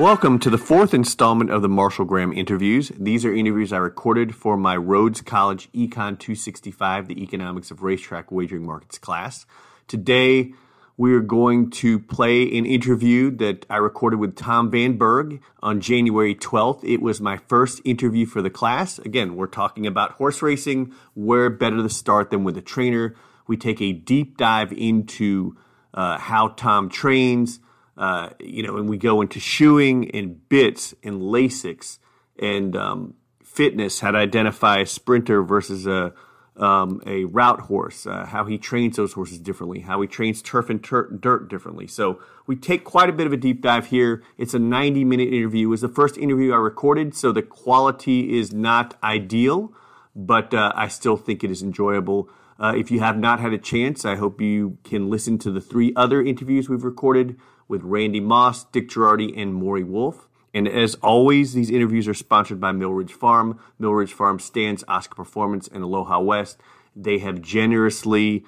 Welcome to the fourth installment of the Marshall Graham interviews. These are interviews I recorded for my Rhodes College Econ 265, the Economics of Racetrack Wagering Markets class. Today, we are going to play an interview that I recorded with Tom Van Berg on January 12th. It was my first interview for the class. Again, we're talking about horse racing. Where better to start than with a trainer? We take a deep dive into how Tom trains, and we go into shoeing and bits and Lasix and fitness, how to identify a sprinter versus a route horse, how he trains those horses differently, how he trains turf and dirt differently. So we take quite a bit of a deep dive here. It's a 90-minute interview. It was the first interview I recorded, so the quality is not ideal, but I still think it is enjoyable. If you have not had a chance, I hope you can listen to the three other interviews we've recorded with Randy Moss, Dick Girardi, and Maury Wolf. And as always, these interviews are sponsored by Millridge Farm. Millridge Farm stands Oscar Performance and Aloha West. They have generously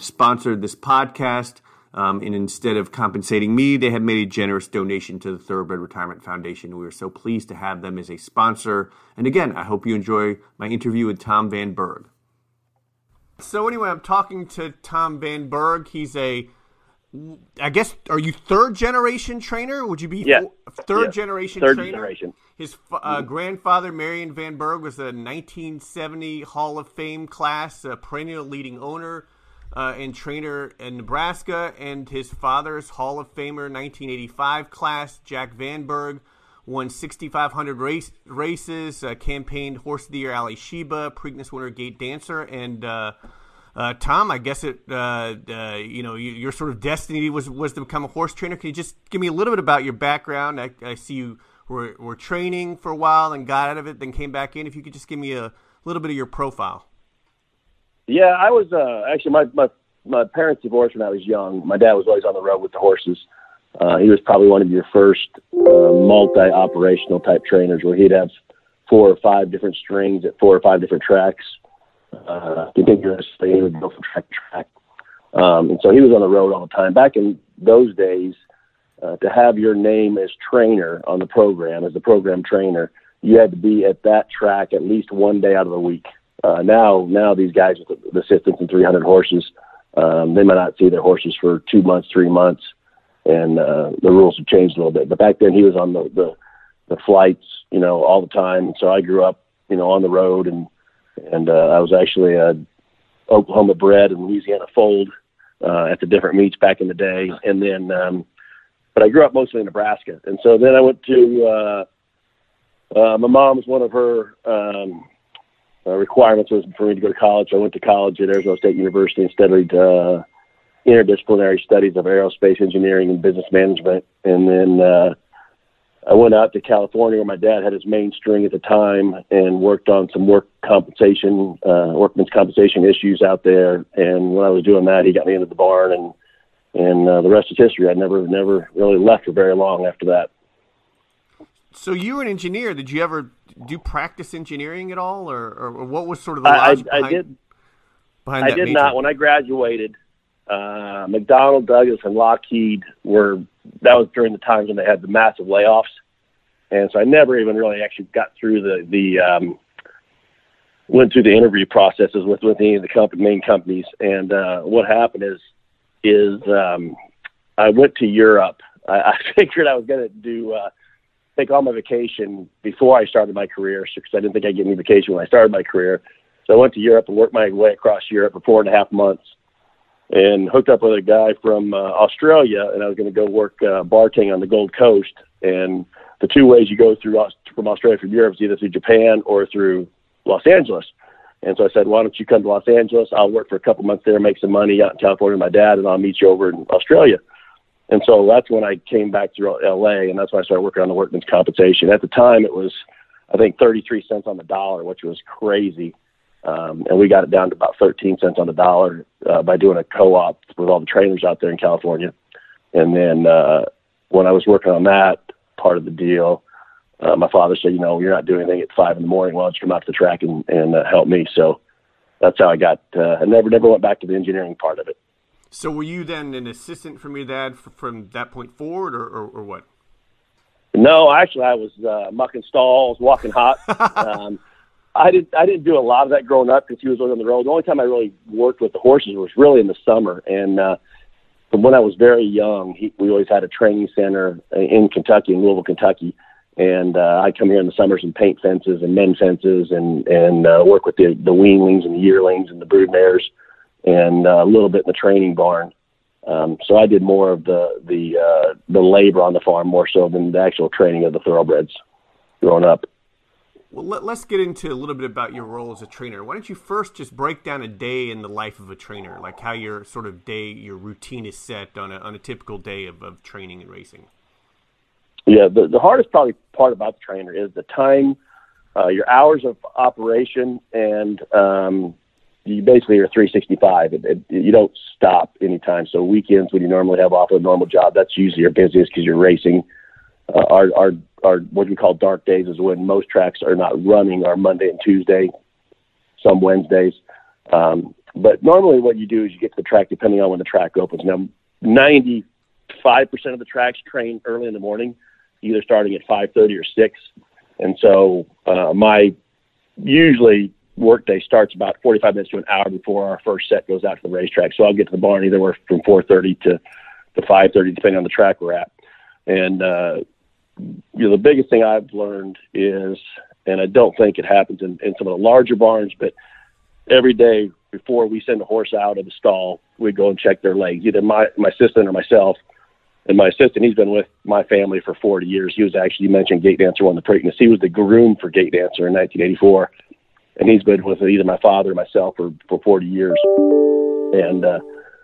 sponsored this podcast, and instead of compensating me, they have made a generous donation to the Thoroughbred Retirement Foundation. We are so pleased to have them as a sponsor. And again, I hope you enjoy my interview with Tom Van Berg. So anyway, I'm talking to Tom Van Berg. He's are you third-generation trainer? Would you be third-generation trainer? Third-generation. His grandfather, Marion Van Berg, was a 1970 Hall of Fame class, a perennial leading owner and trainer in Nebraska, and his father's Hall of Famer 1985 class, Jack Van Berg, won 6,500 races, campaigned Horse of the Year Alysheba, Preakness winner Gate Dancer, and Tom, I guess your sort of destiny was to become a horse trainer. Can you just give me a little bit about your background? I see you were training for a while and got out of it, then came back in. If you could just give me a little bit of your profile. Yeah, I was actually my parents divorced when I was young. My dad was always on the road with the horses. He was probably one of your first multi-operational type trainers where he'd have four or five different strings at four or five different tracks. He would go from track to track. And so he was on the road all the time. Back in those days, to have your name as trainer on the program, as the program trainer, you had to be at that track at least one day out of the week. Now these guys with the assistants and 300 horses, they might not see their horses for 2 months, 3 months, and the rules have changed a little bit. But back then he was on the flights, all the time. So I grew up, on the road and I was actually Oklahoma bred and Louisiana foaled at the different meets back in the day. And then, but I grew up mostly in Nebraska. And so then I went to, my mom's one of her requirements was for me to go to college. I went to college at Arizona State University and studied interdisciplinary studies of aerospace engineering and business management. And then I went out to California where my dad had his main string at the time and worked on some workman's compensation issues out there. And when I was doing that, he got me into the barn and the rest is history. I never really left for very long after that. So you were an engineer. Did you ever do practice engineering at all? Or what was sort of the logic behind that? I did not. When I graduated, McDonald Douglas and Lockheed that was during the times when they had the massive layoffs. And so I never even really actually got through went through the interview processes with any of the main companies. And, what happened is I went to Europe. I figured I was going to take all my vacation before I started my career, because I didn't think I'd get any vacation when I started my career. So I went to Europe and worked my way across Europe for 4.5 months. And hooked up with a guy from Australia, and I was going to go work bartending on the Gold Coast. And the two ways you go from Australia from Europe is either through Japan or through Los Angeles. And so I said, why don't you come to Los Angeles? I'll work for a couple months there, make some money out in California with my dad, and I'll meet you over in Australia. And so that's when I came back to L.A., and that's when I started working on the workman's compensation. At the time, it was, I think, 33 cents on the dollar, which was crazy. And we got it down to about 13 cents on the dollar by doing a co-op with all the trainers out there in California. And then when I was working on that part of the deal, my father said, you're not doing anything at 5 in the morning. Why don't you come out to the track and help me? So that's how I got I never went back to the engineering part of it. So were you then an assistant from your dad from that point forward or what? No, actually, I was mucking stalls, walking hot. I didn't do a lot of that growing up because he was on the road. The only time I really worked with the horses was really in the summer. And from when I was very young, we always had a training center in Kentucky, in Louisville, Kentucky. And I'd come here in the summers and paint fences and mend fences and work with the weanlings and the yearlings and the broodmares and a little bit in the training barn. So I did more of the labor on the farm more so than the actual training of the thoroughbreds growing up. Well, let's get into a little bit about your role as a trainer. Why don't you first just break down a day in the life of a trainer, like how your sort of day, your routine is set on a typical day of training and racing? Yeah, the hardest probably part about the trainer is the time, your hours of operation, and you basically are 365. You don't stop anytime. So weekends when you normally have off a normal job, that's usually your busiest because you're racing. Our what we call dark days is when most tracks are not running, are Monday and Tuesday, some Wednesdays. But normally what you do is you get to the track depending on when the track opens. Now, 95% of the tracks train early in the morning, either starting at 5:30 or 6. And so my usually workday starts about 45 minutes to an hour before our first set goes out to the racetrack. So I'll get to the barn either from 4:30 to 5:30, depending on the track we're at. And the biggest thing I've learned is, and I don't think it happens in some of the larger barns, but every day before we send a horse out of the stall, we go and check their legs, either my assistant or myself. And my assistant, he's been with my family for 40 years. He was actually, you mentioned Gate Dancer on the Preakness. He was the groom for Gate Dancer in 1984. And he's been with either my father or myself for 40 years. And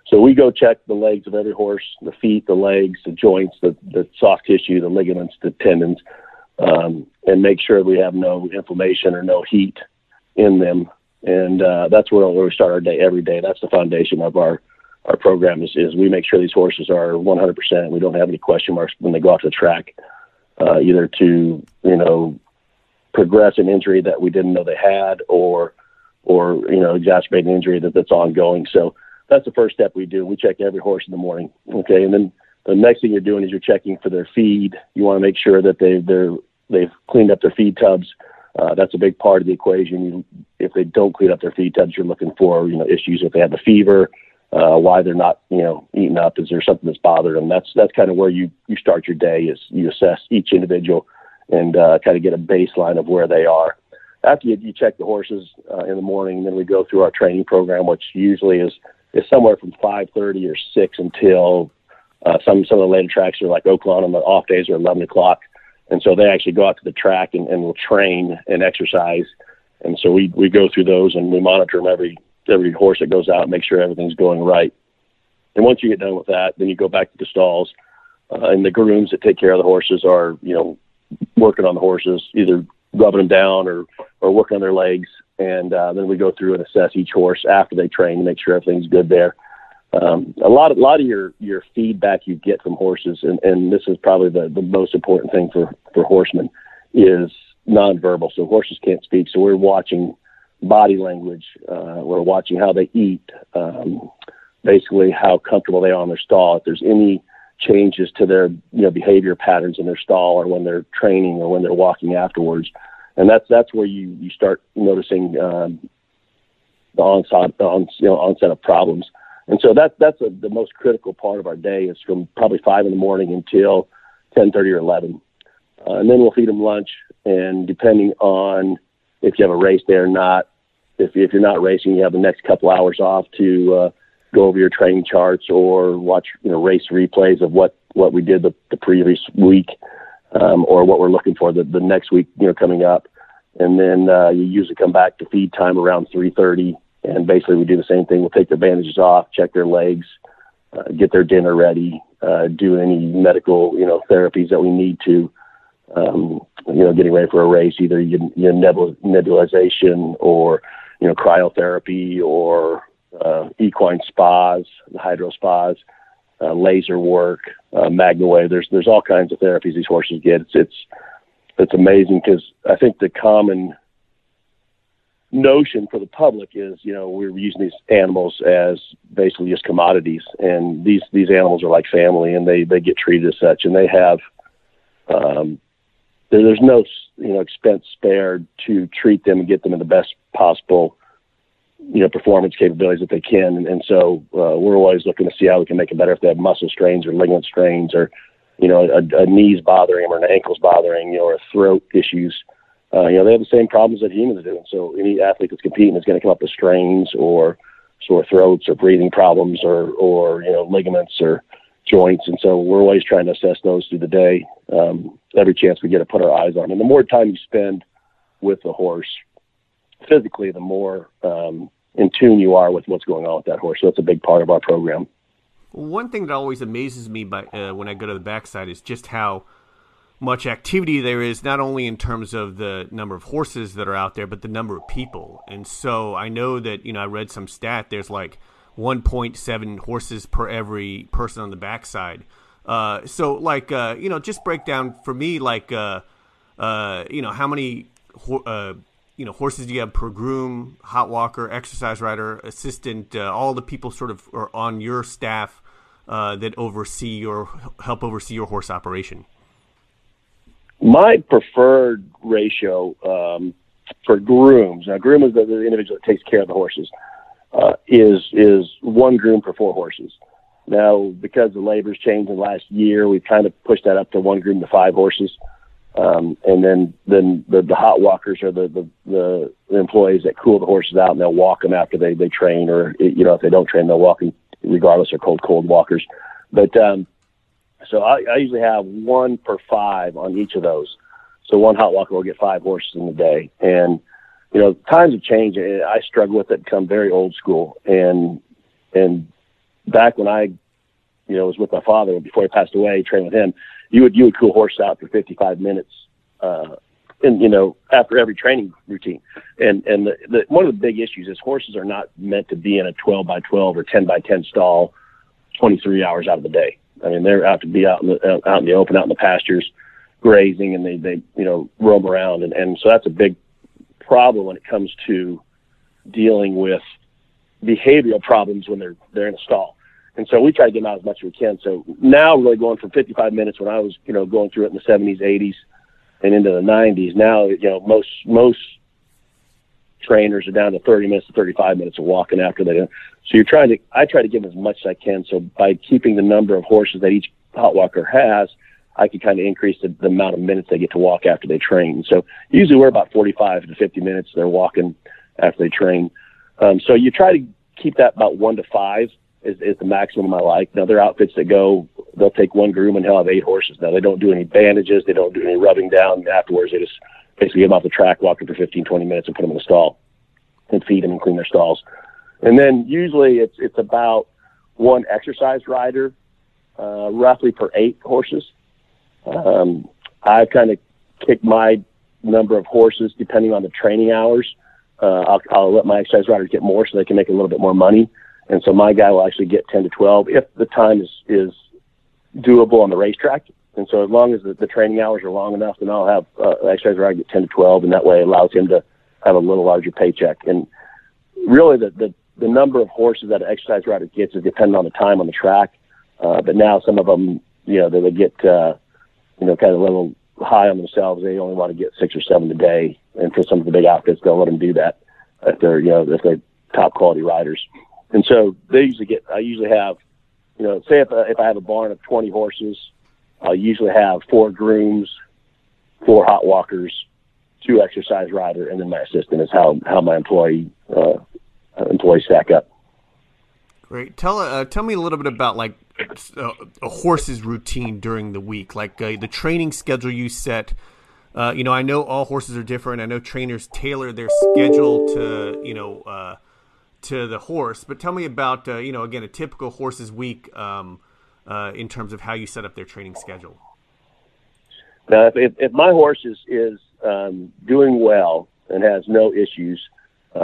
so we go check the legs of every horse, the feet, the legs, the joints, the soft tissue, the ligaments, the tendons, and make sure we have no inflammation or no heat in them. And that's where we start our day every day. That's the foundation of our program is we make sure these horses are 100%. We don't have any question marks when they go off the track, either to, progress an injury that we didn't know they had or exacerbate an injury that's ongoing. So that's the first step we do. We check every horse in the morning. Okay. And then the next thing you're doing is you're checking for their feed. You want to make sure that they've cleaned up their feed tubs. That's a big part of the equation. If they don't clean up their feed tubs, you're looking for, issues. If they have a fever, why they're not, eating up, is there something that's bothered them? That's kind of where you start your day is you assess each individual and kind of get a baseline of where they are. After you check the horses in the morning, then we go through our training program, which usually is somewhere from 5:30 or 6 until some of the later tracks are like Oaklawn on the off days are 11 o'clock. And so they actually go out to the track and will train and exercise. And so we go through those and we monitor them every horse that goes out and make sure everything's going right. And once you get done with that, then you go back to the stalls and the grooms that take care of the horses are, working on the horses, either rubbing them down or working on their legs. And then we go through and assess each horse after they train to make sure everything's good there. A lot of your feedback you get from horses, and this is probably the most important thing for horsemen, is nonverbal. So horses can't speak, so we're watching body language. We're watching how they eat, basically how comfortable they are in their stall. If there's any changes to their behavior patterns in their stall or when they're training or when they're walking afterwards. And that's where you start noticing the onset of problems. And so that's the most critical part of our day is from probably 5 in the morning until 10:30 or 11. And then we'll feed them lunch. And depending on if you have a race day or not, if you're not racing, you have the next couple hours off to go over your training charts or watch, race replays of what we did the previous week or what we're looking for the next week, coming up. And then you usually come back to feed time around 3:30. And basically we do the same thing. We'll take their bandages off, check their legs, get their dinner ready, do any medical, therapies that we need to, getting ready for a race, either your nebulization or, cryotherapy or, equine spas, hydro spas, laser work, MagnaWave. There's all kinds of therapies these horses get. It's amazing because I think the common notion for the public is, we're using these animals as basically just commodities, and these animals are like family, and they get treated as such, and they have there's no, expense spared to treat them and get them in the best possible, performance capabilities that they can. And so we're always looking to see how we can make it better if they have muscle strains or ligament strains or, a knee's bothering them or an ankle's bothering, or throat issues. They have the same problems that humans do. And so any athlete that's competing is going to come up with strains or sore throats or breathing problems or ligaments or joints. And so we're always trying to assess those through the day, every chance we get to put our eyes on them. And the more time you spend with the horse physically, the more in tune you are with what's going on with that horse. So that's a big part of our program. One thing that always amazes me when I go to the backside is just how much activity there is, not only in terms of the number of horses that are out there, but the number of people. And so I know that, I read some stat, there's like 1.7 horses per every person on the backside. So like, just break down for me, like, how many, horses do you have per groom, hot walker, exercise rider, assistant, all the people sort of are on your staff that oversee or help oversee your horse operation? My preferred ratio for grooms, now groom is the individual that takes care of the horses, is one groom for four horses. Now, because the labor's changed in the last year, we've kind of pushed that up to one groom to five horses. And then the hot walkers are the employees that cool the horses out, and they'll walk them after they train, or, if they don't train, they'll walk them regardless, or cold walkers. But, so I usually have one per five on each of those. So one hot walker will get five horses in the day. And, times have changed. I struggle with it, become very old school. And back when I, was with my father before he passed away, trained with him, you would cool horses out for 55 minutes, after every training routine. And one of the big issues is horses are not meant to be in a 12 by 12 or 10 by 10 stall 23 hours out of the day. I mean, they're out to be out in the open, out in the pastures, grazing, and they roam around. And so that's a big problem when it comes to dealing with behavioral problems when they're in a stall. And so we try to get them out as much as we can. So now really going from 55 minutes when I was, going through it in the 70s, 80s, and into the 90s. Now, most trainers are down to 30 minutes to 35 minutes of walking after they do. So I try to give them as much as I can. So by keeping the number of horses that each hot walker has, I can kind of increase the amount of minutes they get to walk after they train. So usually we're about 45 to 50 minutes they're walking after they train. So you try to keep that about 1 to 5 is the maximum I like. Now, there are outfits that go, they'll take one groom and he'll have 8 horses. Now, they don't do any bandages. They don't do any rubbing down afterwards. They just basically get them off the track, walk them for 15, 20 minutes and put them in the stall and feed them and clean their stalls. And then usually it's about one exercise rider, roughly per 8 horses. I've kind of kicked my number of horses depending on the training hours. I'll let my exercise riders get more so they can make a little bit more money. And so my guy will actually get 10 to 12 if the time is doable on the racetrack. And so as long as the training hours are long enough, then I'll have exercise rider get 10 to 12, and that way it allows him to have a little larger paycheck. And really the number of horses that an exercise rider gets is dependent on the time on the track. But now some of them, they get, kind of a little high on themselves. They only want to get 6 or 7 a day. And for some of the big outfits, they'll let them do that if they're top quality riders. And so I usually have, say if I have a barn of 20 horses, I'll usually have 4 grooms, 4 hot walkers, 2 exercise rider, and then my assistant is how my employees stack up. Great. Tell me a little bit about like a horse's routine during the week, like the training schedule you set. I know all horses are different. I know trainers tailor their schedule to the horse, but tell me about, again, a typical horse's week in terms of how you set up their training schedule. Now, if my horse is doing well and has no issues,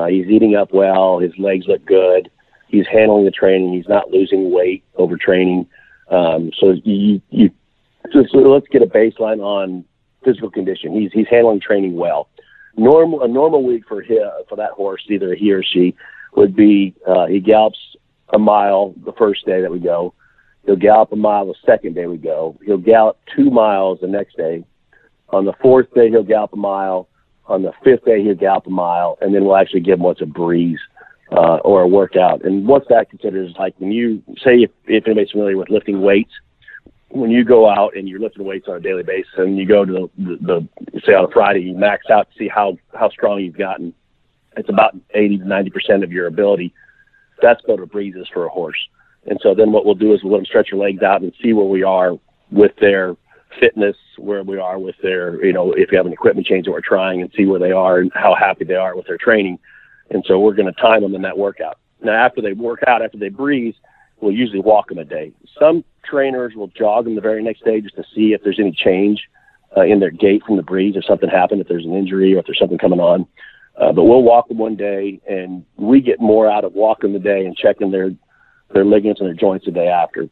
he's eating up well, his legs look good, he's handling the training, he's not losing weight over training. So you just, let's get a baseline on physical condition. He's handling training well. A normal week for that horse, either he or she, would be he gallops a mile the first day that we go. He'll gallop a mile the second day we go. He'll gallop 2 miles the next day. On the fourth day, he'll gallop a mile. On the fifth day, he'll gallop a mile. And then we'll actually give him what's a breeze or a workout. And what's that considered is like when you say, if anybody's familiar with lifting weights, when you go out and you're lifting weights on a daily basis and you go to the say on a Friday, you max out to see how strong you've gotten. It's about 80 to 90% of your ability. That's what a breeze is for a horse. And so then what we'll do is we'll let them stretch their legs out and see where we are with their fitness, where we are with their, you know, if you have an equipment change that we're trying, and see where they are and how happy they are with their training. And so we're going to time them in that workout. Now, after they work out, after they breeze, we'll usually walk them a day. Some trainers will jog them the very next day just to see if there's any change in their gait from the breeze, if something happened, if there's an injury, or if there's something coming on. But we'll walk them one day, and we get more out of walking the day and checking their ligaments and their joints the day after.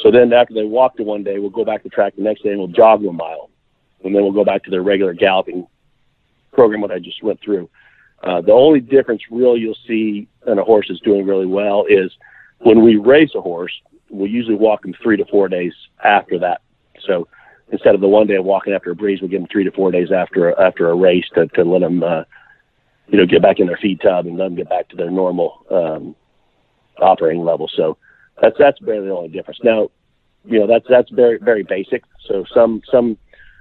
So then after they walk the one day, we'll go back to track the next day and we'll jog them a mile. And then we'll go back to their regular galloping program, what I just went through. The only difference really you'll see in a horse is doing really well is when we race a horse, we usually walk them 3 to 4 days after that. So instead of the one day of walking after a breeze, we'll give them 3 to 4 days after a race to let them, you know, get back in their feed tub and let them get back to their normal operating level. So that's barely the only difference. Now, you know, that's very, very basic. So some,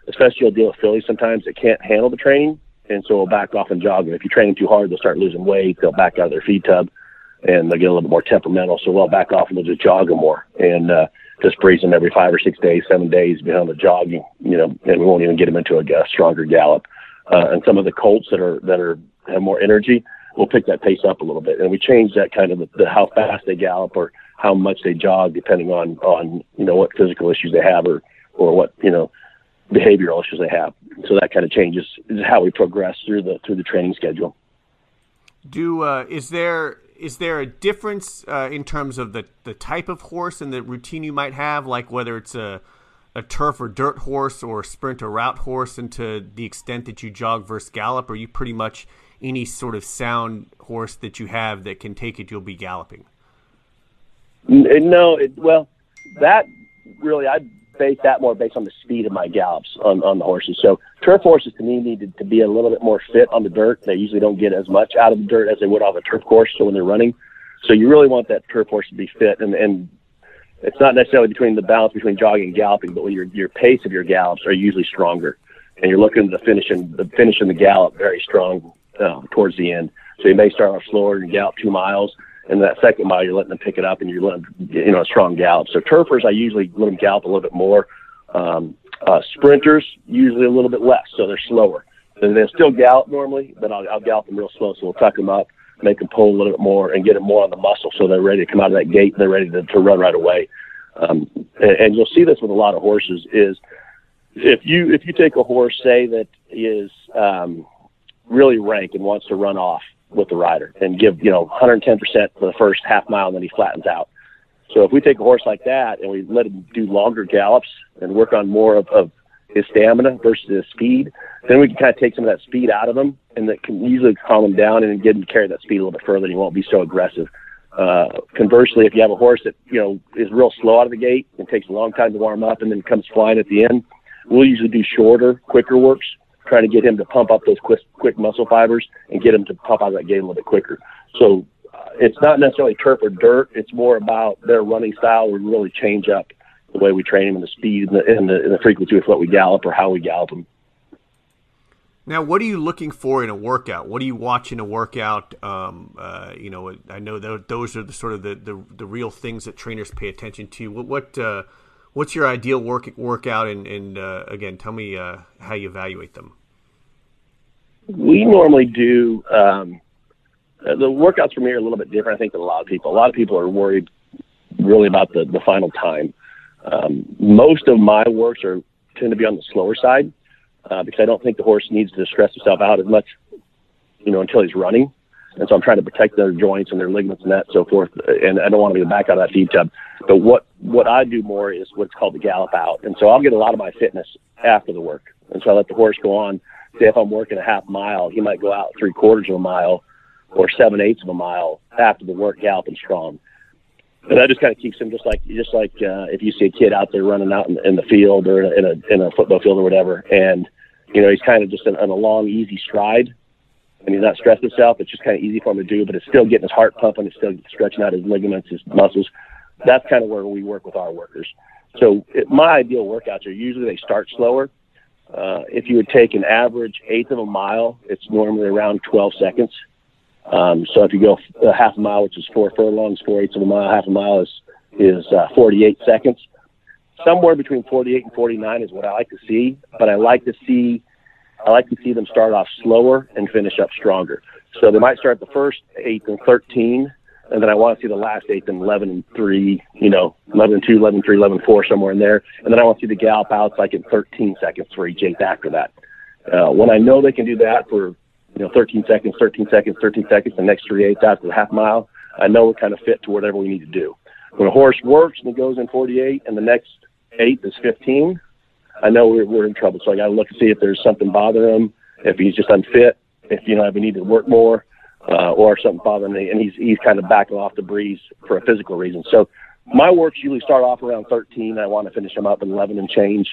especially you'll deal with fillies sometimes that can't handle the training, and so we'll back off and jog them. If you train them too hard, they'll start losing weight. They'll back out of their feed tub, and they'll get a little bit more temperamental. So we'll back off and we'll just jog them more, and just breeze them every 5 or 6 days, 7 days behind the jogging, you know, and we won't even get them into a stronger gallop. And some of the colts that have more energy, we'll pick that pace up a little bit, and we change that kind of the how fast they gallop or how much they jog, depending on you know what physical issues they have or what you know behavioral issues they have. So that kind of changes how we progress through the training schedule. Is there a difference in terms of the type of horse and the routine you might have, like whether it's a turf or dirt horse or sprint or route horse, and to the extent that you jog versus gallop? Or are you pretty much any sort of sound horse that you have that can take it, you'll be galloping? No, well, that really, I base that more based on the speed of my gallops on the horses. So turf horses to me needed to be a little bit more fit on the dirt. They usually don't get as much out of the dirt as they would off a turf course. So when they're running, so you really want that turf horse to be fit, and it's not necessarily between the balance between jogging and galloping, but when your pace of your gallops are usually stronger, and you're looking to finish in the gallop very strong towards the end. So you may start off slower and gallop 2 miles, and that second mile you're letting them pick it up and you're letting them, you know, a strong gallop. So turfers, I usually let them gallop a little bit more. Sprinters, usually a little bit less, so they're slower. And they'll still gallop normally, but I'll gallop them real slow, so we'll tuck them up, make them pull a little bit more, and get them more on the muscle so they're ready to come out of that gate and they're ready to run right away. And you'll see this with a lot of horses is if you take a horse, say, that is really rank and wants to run off with the rider and give, you know, 110% for the first half mile, and then he flattens out. So if we take a horse like that and we let him do longer gallops and work on more of his stamina versus his speed, then we can kind of take some of that speed out of him, and that can usually calm him down and get him to carry that speed a little bit further, and he won't be so aggressive. Conversely, if you have a horse that, you know, is real slow out of the gate and takes a long time to warm up and then comes flying at the end, we'll usually do shorter, quicker works, trying to get him to pump up those quick muscle fibers and get him to pop out of that gate a little bit quicker. So it's not necessarily turf or dirt. It's more about their running style. We really change up the way we train them and the speed and the frequency with what we gallop or how we gallop them. Now, what are you looking for in a workout? What do you watch in a workout? You know, I know those are the sort of the real things that trainers pay attention to. What's your ideal workout? And again, tell me how you evaluate them. We normally do the workouts for me are a little bit different, I think, than a lot of people. A lot of people are worried really about the final time. Most of my works tend to be on the slower side because I don't think the horse needs to stress himself out as much, you know, until he's running. And so I'm trying to protect their joints and their ligaments and that so forth. And I don't want to be back out of that feed tub. But what I do more is what's called the gallop out. And so I'll get a lot of my fitness after the work. And so I let the horse go on. Say if I'm working a half mile, he might go out 3/4 of a mile or 7/8 of a mile after the work galloping strong. And that just kind of keeps him just like if you see a kid out there running out in the field or in a football field or whatever, and you know, he's kind of just on a long, easy stride. And he's not stressing himself. It's just kind of easy for him to do, but it's still getting his heart pumping. It's still stretching out his ligaments, his muscles. That's kind of where we work with our workers. So my ideal workouts are usually they start slower. If you would take an average eighth of a mile, it's normally around 12 seconds. So if you go a half a mile, which is 4 furlongs, 4/8 of a mile, half a mile is 48 seconds. Somewhere between 48 and 49 is what I like to see, but I like to see them start off slower and finish up stronger. So they might start the first eighth and 13, and then I want to see the last eighth and 11 and 3, you know, 11 and 2, 11 and 3, 11 and 4, somewhere in there. And then I want to see the gallop outs like in 13 seconds for each eighth after that. When I know they can do that for, you know, 13 seconds, 13 seconds, 13 seconds, the next 3/8 after the half mile, I know we're kind of fit to whatever we need to do. When a horse works and it goes in 48 and the next eighth is 15, I know we're in trouble, so I got to look and see if there's something bothering him, if he's just unfit, if, you know, if we need to work more, or something bothering me, and he's kind of backing off the breeze for a physical reason. So my works usually start off around 13. I want to finish them up in 11 and change,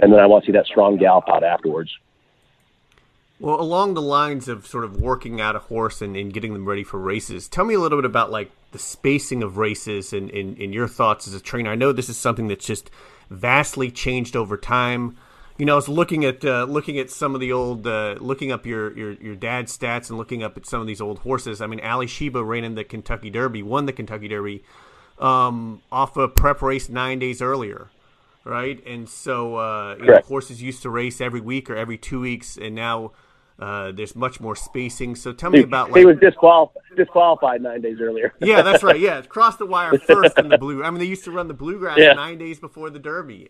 and then I want to see that strong gallop out afterwards. Well, along the lines of sort of working out a horse and getting them ready for races, tell me a little bit about, like, the spacing of races and your thoughts as a trainer. I know this is something that's just vastly changed over time. You know, I was looking at some of the old, looking up your dad's stats and looking up at some of these old horses. I mean, Alysheba ran in the Kentucky Derby, won the Kentucky Derby off a prep race 9 days earlier, right? And so you know, horses used to race every week or every 2 weeks, and now there's much more spacing. So tell me about, like, he was disqualified 9 days earlier. Yeah, that's right. Yeah, cross the wire first in the blue. I mean, they used to run the bluegrass 9 days before the Derby.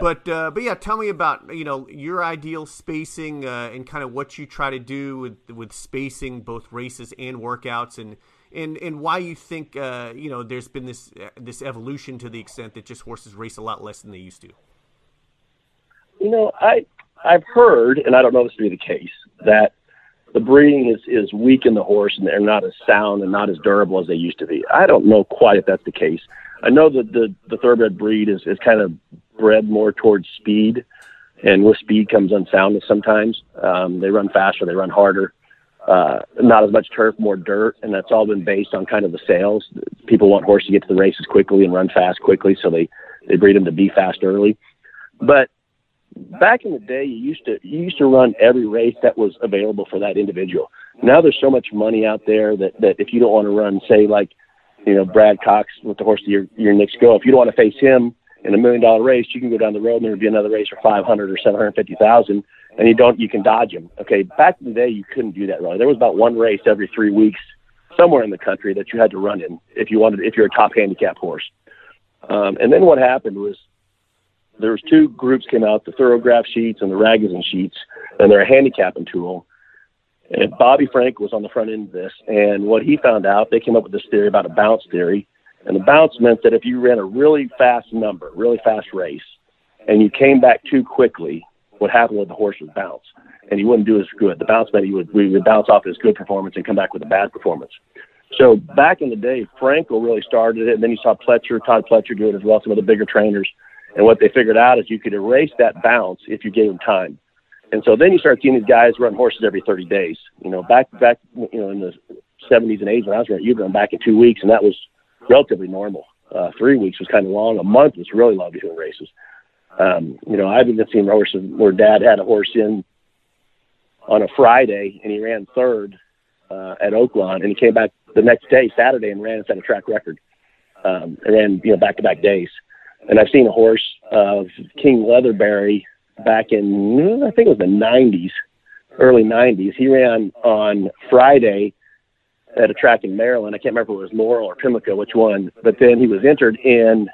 But yeah, tell me about, you know, your ideal spacing and kind of what you try to do with spacing both races and workouts, and why you think you know, there's been this evolution to the extent that just horses race a lot less than they used to. You know, I've heard, and I don't know this to be the case, that the breeding is weak in the horse and they're not as sound and not as durable as they used to be. I don't know quite if that's the case. I know that the thoroughbred breed is kind of bred more towards speed, and with speed comes unsoundness sometimes. They run faster, they run harder, not as much turf, more dirt, and that's all been based on kind of the sales. People want horses to get to the races quickly and run fast quickly, so they breed them to be fast early. But back in the day, you used to run every race that was available for that individual. Now there's so much money out there that if you don't want to run, say, like, you know, Brad Cox with the horse that your next go, if you don't want to face him in $1 million race, you can go down the road and there'll be another race for 500 or 750,000, and you can dodge him. Okay, back in the day you couldn't do that really. There was about one race every 3 weeks somewhere in the country that you had to run in if you're a top handicap horse. And then what happened was, there was two groups came out, the Thoroughgraph sheets and the Ragazin sheets, and they're a handicapping tool. And Bobby Frank was on the front end of this, and what he found out, they came up with this theory about a bounce theory, and the bounce meant that if you ran a really fast number, really fast race, and you came back too quickly, what happened was the horse would bounce, and he wouldn't do as good. The bounce meant we would bounce off his good performance and come back with a bad performance. So back in the day, Frankel really started it, and then you saw Todd Pletcher do it as well, some of the bigger trainers. And what they figured out is you could erase that bounce if you gave them time. And so then you start seeing these guys run horses every 30 days. You know, back, you know, in the 70s and 80s when I was running, you'd run back in 2 weeks, and that was relatively normal. 3 weeks was kind of long. A month was really long between races. You know, I've even seen horses where Dad had a horse in on a Friday, and he ran third at Oaklawn, and he came back the next day, Saturday, and ran and set a track record. And then, you know, back-to-back days. And I've seen a horse of King Leatherberry back in, I think it was the 90s, early 90s. He ran on Friday at a track in Maryland. I can't remember if it was Laurel or Pimlico, which one. But then he was entered in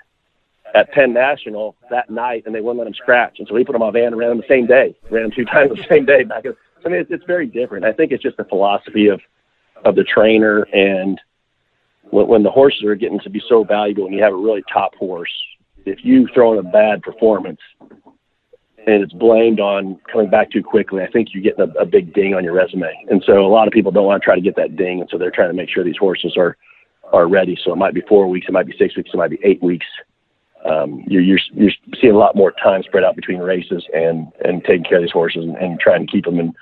at Penn National that night, and they wouldn't let him scratch. And so he put him on van and ran him the same day, ran him 2 times the same day. Back. I mean, it's very different. I think it's just the philosophy of the trainer. And when the horses are getting to be so valuable and you have a really top horse, if you throw in a bad performance and it's blamed on coming back too quickly, I think you're getting a big ding on your resume. And so a lot of people don't want to try to get that ding. And so they're trying to make sure these horses are ready. So it might be 4 weeks, it might be 6 weeks, it might be 8 weeks You're seeing a lot more time spread out between races and taking care of these horses and trying to keep them in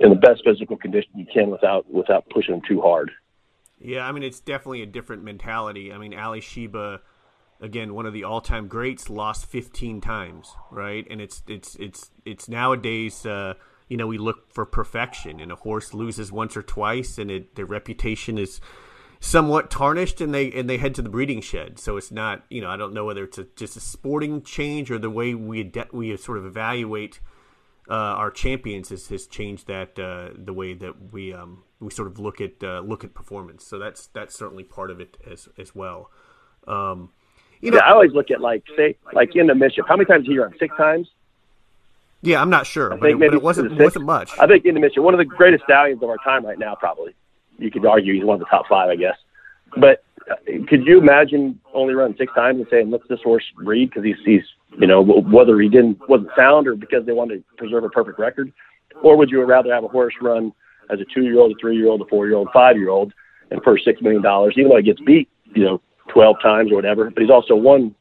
the best physical condition you can without pushing them too hard. Yeah, I mean, it's definitely a different mentality. I mean, Alysheba, again, one of the all-time greats, lost 15 times, right? And it's nowadays, you know, we look for perfection, and a horse loses once or twice, and their reputation is somewhat tarnished, and they head to the breeding shed. So it's not, you know, I don't know whether it's just a sporting change or the way we sort of evaluate our champions has changed that the way that we sort of look at performance. So that's certainly part of it as well. You know, I always look at like in the Mischief. How many times did he run? 6 times? Yeah, I'm not sure, but it wasn't much. I think in the Mischief, one of the greatest stallions of our time right now, probably. You could argue he's one of the top 5, I guess. But could you imagine only running 6 times and saying, "Let's this horse breed because he's you know, whether he wasn't sound or because they wanted to preserve a perfect record," or would you rather have a horse run as a 2-year-old, a 3-year-old, a 4-year-old, 5-year-old, and for $6 million, even though he gets beat, you know, 12 times or whatever, but he's also won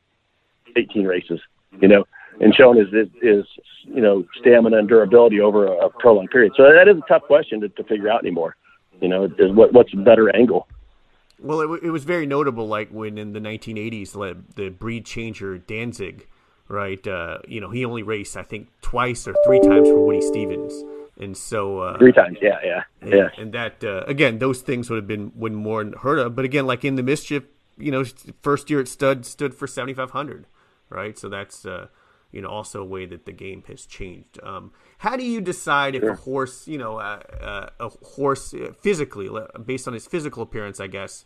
18 races, you know, and shown his you know, stamina and durability over a prolonged period. So that is a tough question to figure out anymore. You know, what's a better angle? Well, it was very notable, like when in the 1980s, the breed changer Danzig, right? You know, he only raced, I think, twice or 3 times for Woody Stevens, and so 3 times, yeah. And that again, those things would have been more unheard of. But again, like in the Mischief, you know, first year it stood for 7,500, right? So that's you know, also a way that the game has changed. How do you decide if a horse, you know, a horse physically, based on his physical appearance, I guess,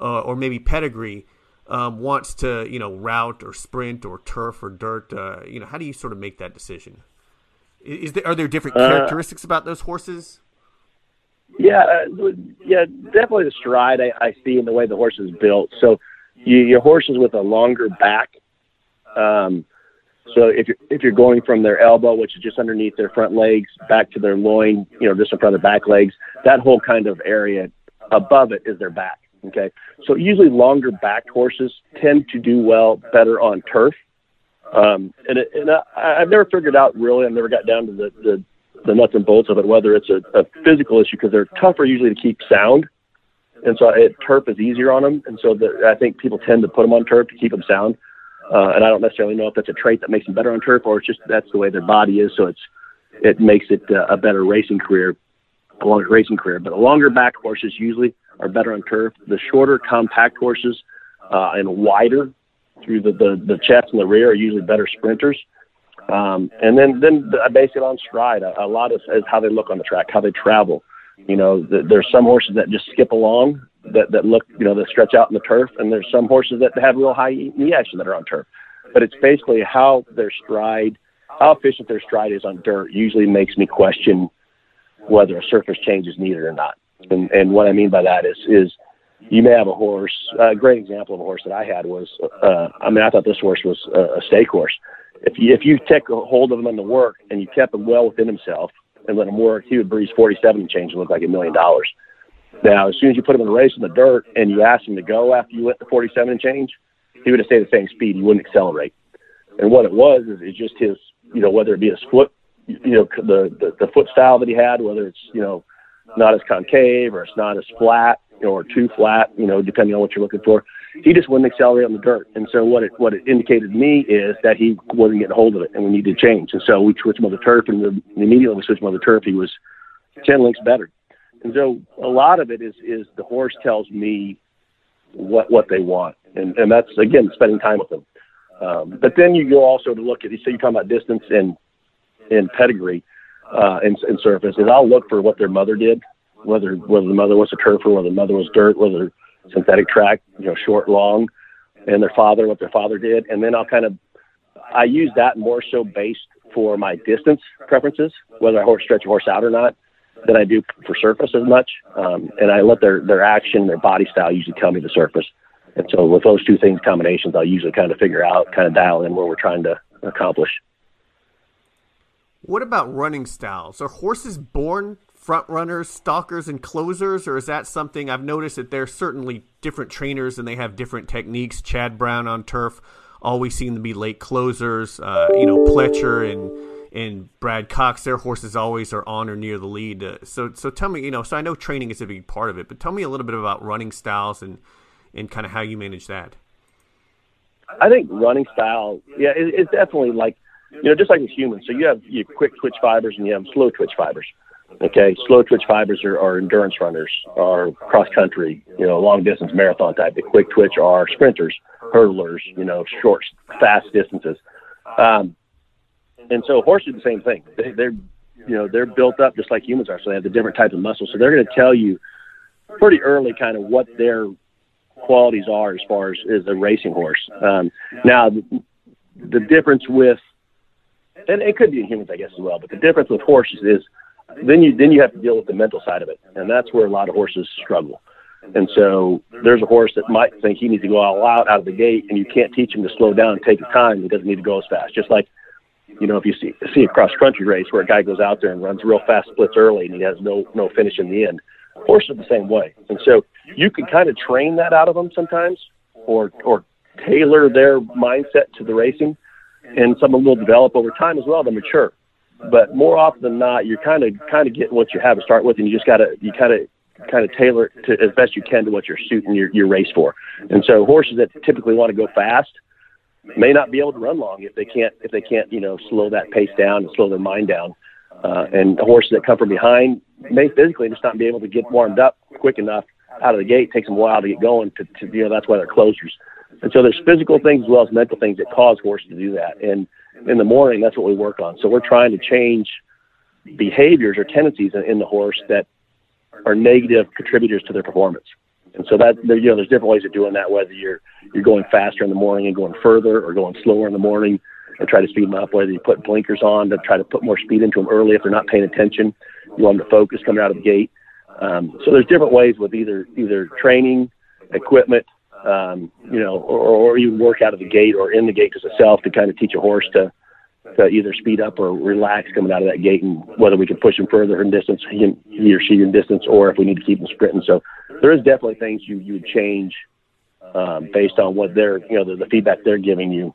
or maybe pedigree, wants to, you know, route or sprint or turf or dirt? You know, how do you sort of make that decision? Are there different characteristics about those horses? Yeah, definitely the stride I see in the way the horse is built. So your horses with a longer back, so if you're going from their elbow, which is just underneath their front legs, back to their loin, you know, just in front of their back legs, that whole kind of area above it is their back. Okay, so usually longer backed horses tend to do better on turf. I've never figured out really. I've never got down to the nuts and bolts of it, whether it's a physical issue because they're tougher usually to keep sound, and so turf is easier on them, and so I think people tend to put them on turf to keep them sound. And I don't necessarily know if that's a trait that makes them better on turf, or it's just that's the way their body is, so it makes it a better racing career, a longer racing career. But the longer back horses usually are better on turf. The shorter, compact horses and wider through the chest and the rear are usually better sprinters. And then I base it on stride. A lot is how they look on the track, how they travel. You know, there's some horses that just skip along, that look, you know, that stretch out in the turf, and there's some horses that have real high knee action that are on turf. But it's basically how their stride, how efficient their stride is on dirt, usually makes me question whether a surface change is needed or not. And what I mean by that is you may have a horse. A great example of a horse that I had was, I thought this horse was a stake horse. If you take a hold of him in the work and you kept him well within himself and let him work, he would breeze 47 and change and look like $1 million. Now, as soon as you put him in a race in the dirt and you asked him to go after you went to 47 and change, he would have stayed the same speed. He wouldn't accelerate. And what it was is just his, you know, whether it be his foot, you know, the foot style that he had, whether it's, you know, not as concave or it's not as flat, you know, or too flat, you know, depending on what you're looking for, he just wouldn't accelerate on the dirt. And so what it indicated to me is that he wasn't getting a hold of it and we needed to change. And so we switched him on the turf, and immediately we switched him on the turf, he was 10 lengths better. And so a lot of it is the horse tells me what they want. And that's, again, spending time with them. But then you go also to look at, so you're talking about distance and pedigree and surface. And I'll look for what their mother did, whether the mother was a turfer, whether the mother was dirt, whether synthetic track, you know, short, long, and their father, what their father did. And then I'll I use that more so based for my distance preferences, whether I stretch a horse out or not, than I do for surface as much. And I let their action, their body style usually tell me the surface. And so with those two things, combinations, I'll usually figure out, dial in where we're trying to accomplish. What about running styles? Are horses born front runners, stalkers, and closers, or is that something I've noticed that there's certainly different trainers and they have different techniques? Chad Brown on turf, always seem to be late closers. Pletcher and Brad Cox, their horses always are on or near the lead. So tell me, so I know training is a big part of it, but tell me a little bit about running styles and kind of how you manage that. I think running style, it's definitely like, just like a human. So you have your quick twitch fibers and you have slow twitch fibers. Okay, slow twitch fibers are endurance runners, are cross-country, long-distance marathon type. The quick twitch are sprinters, hurdlers, short, fast distances. And so horses do the same thing. They're built up just like humans are, so they have the different types of muscles. So they're going to tell you pretty early kind of what their qualities are as far as a racing horse. Now, the difference with, and it could be in humans, I guess, as well, but the difference with horses is, then you have to deal with the mental side of it, and that's where a lot of horses struggle. And so there's a horse that might think he needs to go all out of the gate, and you can't teach him to slow down and take his time. He doesn't need to go as fast. Just like, if you see a cross-country race where a guy goes out there and runs real fast splits early and he has no finish in the end, horses are the same way. And so you can kind of train that out of them sometimes or tailor their mindset to the racing, and some of them will develop over time as well to mature. But more often than not, you're kind of getting what you have to start with, and you just gotta tailor it to, as best you can, to what you're suiting your race for. And so horses that typically want to go fast may not be able to run long if they can't slow that pace down and slow their mind down. And horses that come from behind may physically just not be able to get warmed up quick enough out of the gate. It takes them a while to get going. To that's why they're closers. And so there's physical things as well as mental things that cause horses to do that. And in the morning, that's what we work on. So we're trying to change behaviors or tendencies in the horse that are negative contributors to their performance. And so that, there's different ways of doing that, whether you're going faster in the morning and going further, or going slower in the morning and try to speed them up, whether you put blinkers on to try to put more speed into them early if they're not paying attention. You want them to focus coming out of the gate. So there's different ways with either training, equipment, or even work out of the gate or in the gate as itself to kind of teach a horse to either speed up or relax coming out of that gate, and whether we can push him further in distance, he or she in distance, or if we need to keep him sprinting. So there is definitely things you change based on what they're, the feedback they're giving you.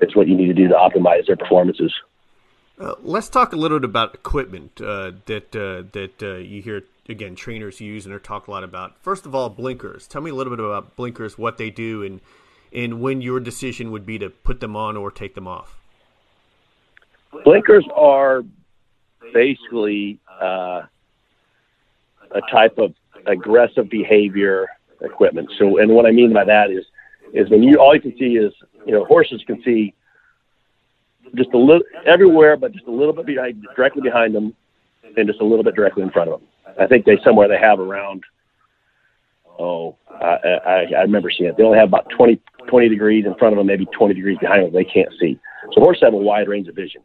It's what you need to do to optimize their performances. Let's talk a little bit about equipment that you hear, again, trainers use and are talk a lot about. First of all, blinkers. Tell me a little bit about blinkers, what they do, and when your decision would be to put them on or take them off. Blinkers are basically a type of aggressive behavior equipment. So, and what I mean by that is when all you can see is, horses can see just a little everywhere, but just a little bit directly behind them, and just a little bit directly in front of them. I think they have around, I remember seeing it. They only have about 20 degrees in front of them, maybe 20 degrees behind them. They can't see. So horses have a wide range of vision.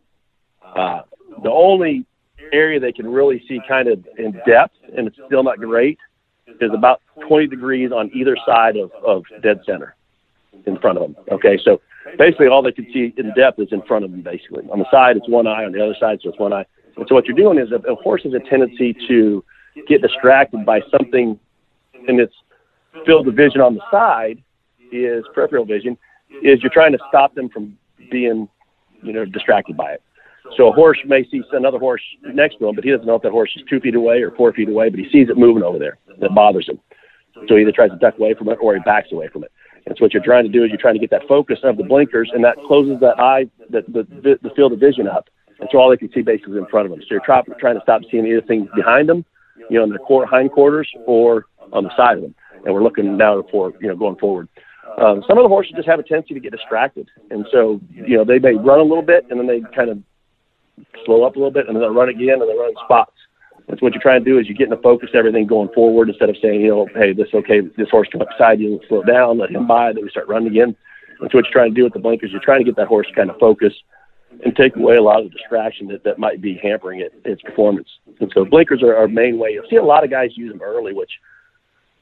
The only area they can really see kind of in depth, and it's still not great, is about 20 degrees on either side of dead center in front of them. Okay, so basically all they can see in depth is in front of them, basically. On the side, it's one eye. On the other side, so it's one eye. And so what you're doing is a horse has a tendency to get distracted by something in its field of vision on the side, is peripheral vision, is you're trying to stop them from being, distracted by it. So a horse may see another horse next to him, but he doesn't know if that horse is 2 feet away or 4 feet away, but he sees it moving over there. That bothers him. So he either tries to duck away from it or he backs away from it. And so what you're trying to do is you're trying to get that focus of the blinkers, and that closes that eye, the field of vision up. And so all they can see basically is in front of them. So you're trying to stop seeing either things behind them, in their hindquarters or on the side of them. And we're looking now for, going forward. Some of the horses just have a tendency to get distracted. And so, they may run a little bit, and then they kind of slow up a little bit, and then they'll run again, and they'll run spots. That's what you're trying to do, is you're getting to focus everything going forward instead of saying, hey, this horse come up beside you, slow down, let him by, then we start running again. That's what you're trying to do with the blinkers. You're trying to get that horse to kind of focus and take away a lot of the distraction that might be hampering its performance. And so blinkers are our main way. You'll see a lot of guys use them early, which,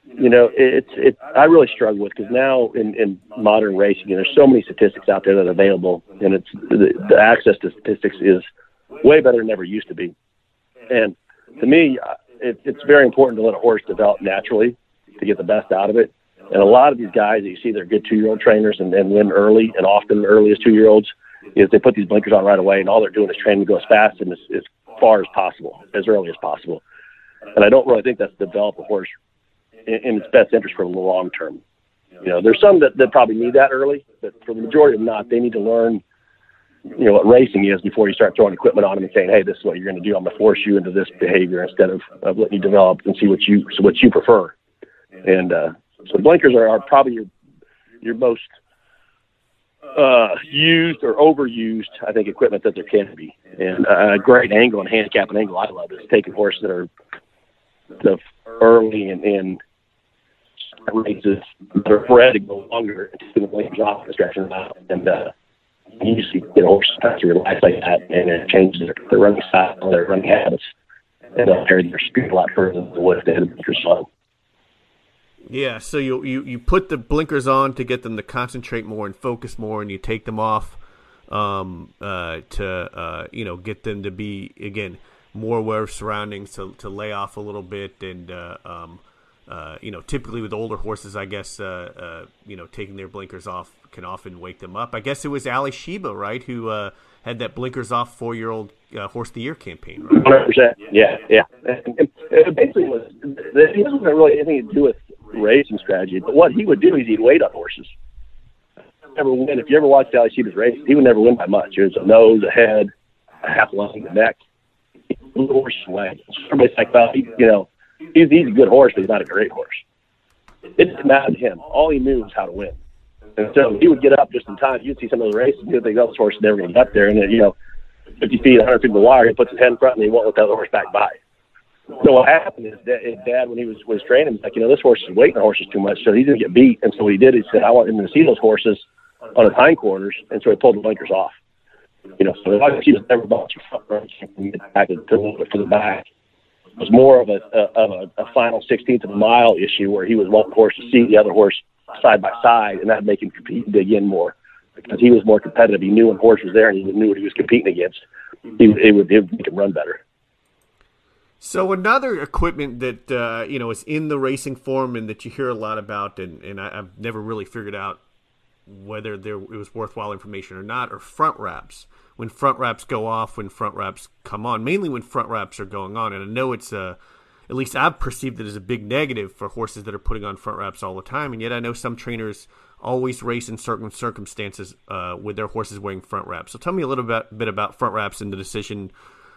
I really struggle with, because now in modern racing, there's so many statistics out there that are available, and it's the access to statistics is way better than it ever used to be. And to me, it's very important to let a horse develop naturally to get the best out of it. And a lot of these guys that you see, they're good 2-year-old trainers and win early, and often the earliest 2-year-olds, is they put these blinkers on right away, and all they're doing is training to go as fast and as far as possible, as early as possible. And I don't really think that's developed a horse in its best interest for the long term. You know, there's some that probably need that early, but for the majority of them not, they need to learn, you know, what racing is before you start throwing equipment on them and saying, hey, this is what you're going to do. I'm going to force you into this behavior instead of letting you develop and see what you prefer. And so blinkers are probably your most used or overused, I think, equipment that there can be. And a great angle and handicapping angle I love is taking horses that are early and races that are bred to go longer and taking the blinkers off and stretching them out. And you see, you know, horses have to relax like that, and it changes their running style, their running habits, and they'll carry their speed a lot further than what they had the blinkers on. Yeah, so you put the blinkers on to get them to concentrate more and focus more, and you take them off to get them to be, again, more aware of surroundings, to lay off a little bit. And, typically with older horses, I guess, taking their blinkers off can often wake them up. I guess it was Alysheba, right, who had that blinkers off 4-year-old horse of the year campaign, right? 100%. Yeah. And it basically was, it doesn't have really anything to do with racing strategy, but what he would do is he'd wait on horses. Never win. If you ever watched Alysheba's race, he would never win by much. It was a nose, a head, a half length, a neck. He blew the horse away. Everybody's like, well, he's a good horse, but he's not a great horse. It didn't matter to him. All he knew was how to win. And so he would get up just in time. You'd see some of the races, you'd think, oh, this horse is never going to get up there. And then, 50 feet, 100 feet of the wire, he puts his head in front and he won't let the other horse back by. So what happened is that Dad, when he was training, was like, this horse is weighting the horses too much, so he didn't get beat. And so what he did, he said, I want him to see those horses on his hindquarters, and so he pulled the blinkers off. So the horse was never about to the back. It was more of a final 16th of a mile issue where he was one horse to see the other horse side by side, and that'd make him compete and dig in more because he was more competitive. He knew when horse was there, and he knew what he was competing against. It would make him run better. So another equipment that, is in the racing form and that you hear a lot about, and I've never really figured out whether it was worthwhile information or not, are front wraps. When front wraps go off, when front wraps come on, mainly when front wraps are going on. And I know it's at least I've perceived it as a big negative for horses that are putting on front wraps all the time. And yet I know some trainers always race in certain circumstances with their horses wearing front wraps. So tell me a little bit about front wraps and the decision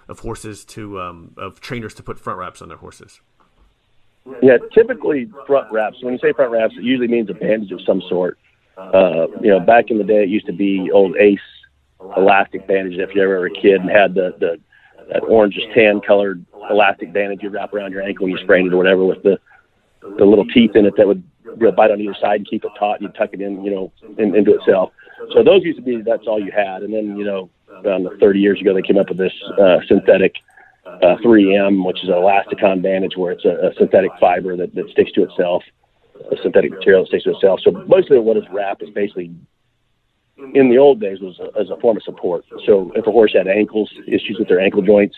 of horses to of trainers to put front wraps on their horses. Yeah, typically front wraps. When you say front wraps, it usually means a bandage of some sort. Back in the day, it used to be old Ace elastic bandages. If you ever were a kid and had that orangish tan colored elastic bandage you wrap around your ankle and you sprain it or whatever, with the little teeth in it that would bite on either side and keep it taut, and you tuck it in, into itself. So those used to be, that's all you had. And then, around 30 years ago, they came up with this synthetic 3M, which is an elasticon bandage, where it's a synthetic fiber that sticks to itself, a synthetic material that sticks to itself. So mostly what is wrapped is basically, in the old days, was as a form of support. So if a horse had issues with their ankle joints,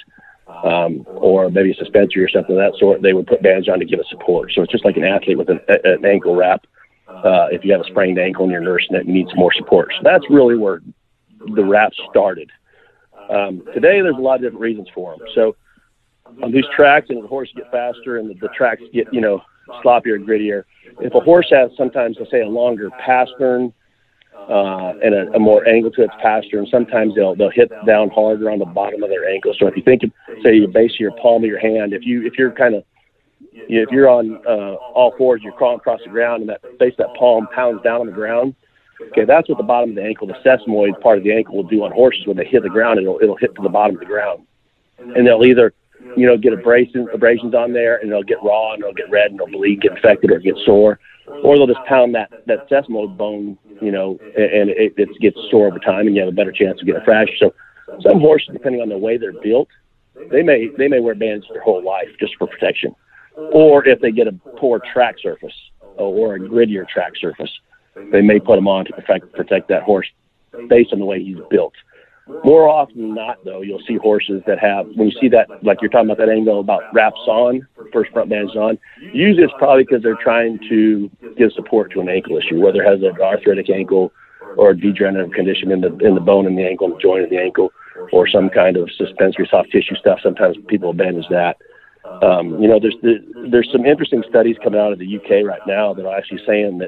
or maybe a suspensory or something of that sort, they would put bandage on to give it support. So it's just like an athlete with an ankle wrap. If you have a sprained ankle and you're nursing it, needs more support. So that's really where the wraps started. Today, there's a lot of different reasons for them. So on these tracks, and the horses get faster and the tracks get, sloppier and grittier. If a horse has sometimes, let's say, a longer pastern and a more angle to its pastern, sometimes they'll hit down harder on the bottom of their ankle. So if you think of, say, your base of your palm of your hand, if you're on all fours, you're crawling across the ground, and that base of that palm pounds down on the ground. Okay, that's what the bottom of the ankle, the sesamoid part of the ankle, will do on horses. When they hit the ground, it'll hit to the bottom of the ground. And they'll either, get abrasions on there, and they'll get raw, and they'll get red, and they'll bleed, get infected, or get sore. Or they'll just pound that sesamoid bone, and it gets sore over time, and you have a better chance of getting a fracture. So some horses, depending on the way they're built, they may wear bandages their whole life just for protection. Or if they get a poor track surface or a grittier track surface, they may put them on to protect that horse based on the way he's built. More often than not, though, you'll see horses that have, when you see that, like you're talking about that angle about wraps on, first front band's on, usually it's probably because they're trying to give support to an ankle issue, whether it has an arthritic ankle or a degenerative condition in the bone in the ankle, the joint of the ankle, or some kind of suspensory soft tissue stuff. Sometimes people bandage that. You know, there's some interesting studies coming out of the UK right now that are actually saying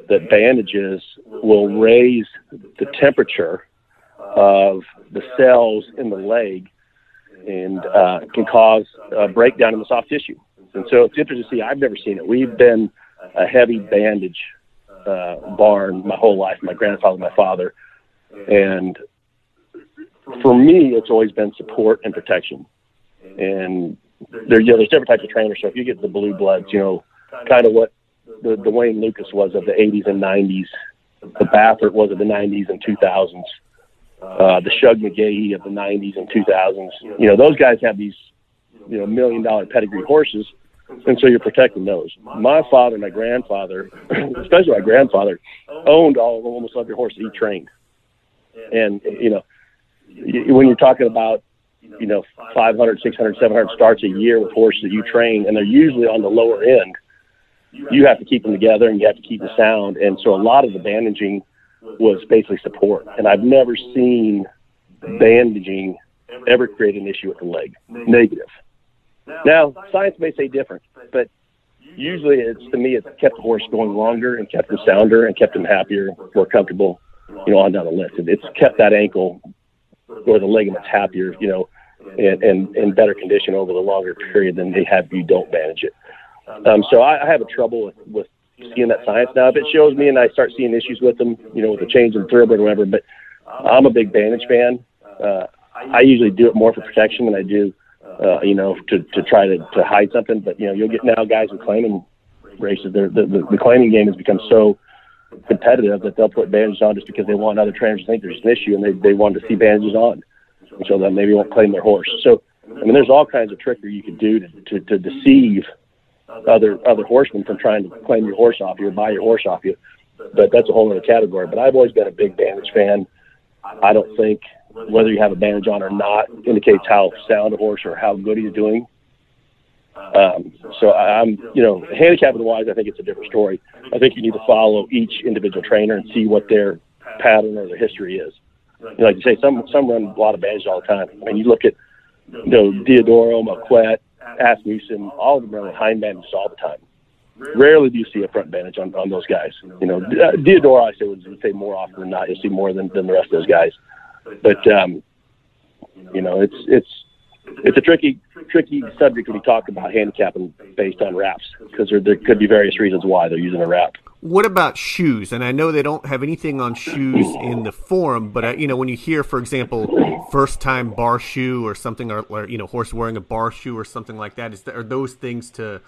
that bandages will raise the temperature of the cells in the leg and can cause a breakdown in the soft tissue. And so it's interesting to see. I've never seen it. We've been a heavy bandage barn my whole life, my grandfather, my father. And for me, it's always been support and protection. And there's different types of trainers. So if you get the blue bloods, you know, kind of what the Wayne Lucas was of the 80s and 90s, the Baffert was of the 90s and 2000s. The Shug McGahee of the 90s and 2000s, you know, those guys have these, you know, $1 million pedigree horses, and so you're protecting those. My father and my grandfather, especially my grandfather, owned almost every horse that he trained. And, you know, when you're talking about, you know, 500, 600, 700 starts a year with horses that you train, and they're usually on the lower end, you have to keep them together and you have to keep the sound. And so a lot of the bandaging was basically support. And I've never seen bandaging ever create an issue with the leg. Negative. Now, science may say different, but usually to me, it's kept the horse going longer and kept him sounder and kept him happier, more comfortable, you know, on down the list. And it's kept that ankle or the ligaments happier, you know, and in better condition over the longer period than they have if you don't manage it. So I have a trouble with seeing that science now. If it shows me and I start seeing issues with them, you know, with a change in thoroughbred or whatever, but I'm a big bandage fan. I usually do it more for protection than I do, you know, to try to hide something. But, you know, you'll get now guys in claiming races. The claiming game has become so competitive that they'll put bandages on just because they want other trainers to think there's an issue and they want to see bandages on. And so then maybe won't claim their horse. So, I mean, there's all kinds of trickery you could do to deceive other horsemen from trying to claim your horse off you or buy your horse off you, but that's a whole other category. But I've always been a big bandage fan. I don't think whether you have a bandage on or not indicates how sound a horse or how good he's doing. So I'm, you know, handicapping wise, I think it's a different story. I think you need to follow each individual trainer and see what their pattern or their history is. You know, like you say, some run a lot of bandages all the time. I mean, you look at, you know, Diodoro, Marquette, Asmussen, all of them run hind bandages all the time. Rarely do you see a front bandage on those guys. You know, Diodoro, I would say more often than not, you'll see more than the rest of those guys. But, you know, it's a tricky subject when we talk about handicapping based on wraps, because there could be various reasons why they're using a wrap. What about shoes? And I know they don't have anything on shoes in the forum, but, you know, when you hear, for example, first-time bar shoe or something, or, you know, horse wearing a bar shoe or something like that, are those things to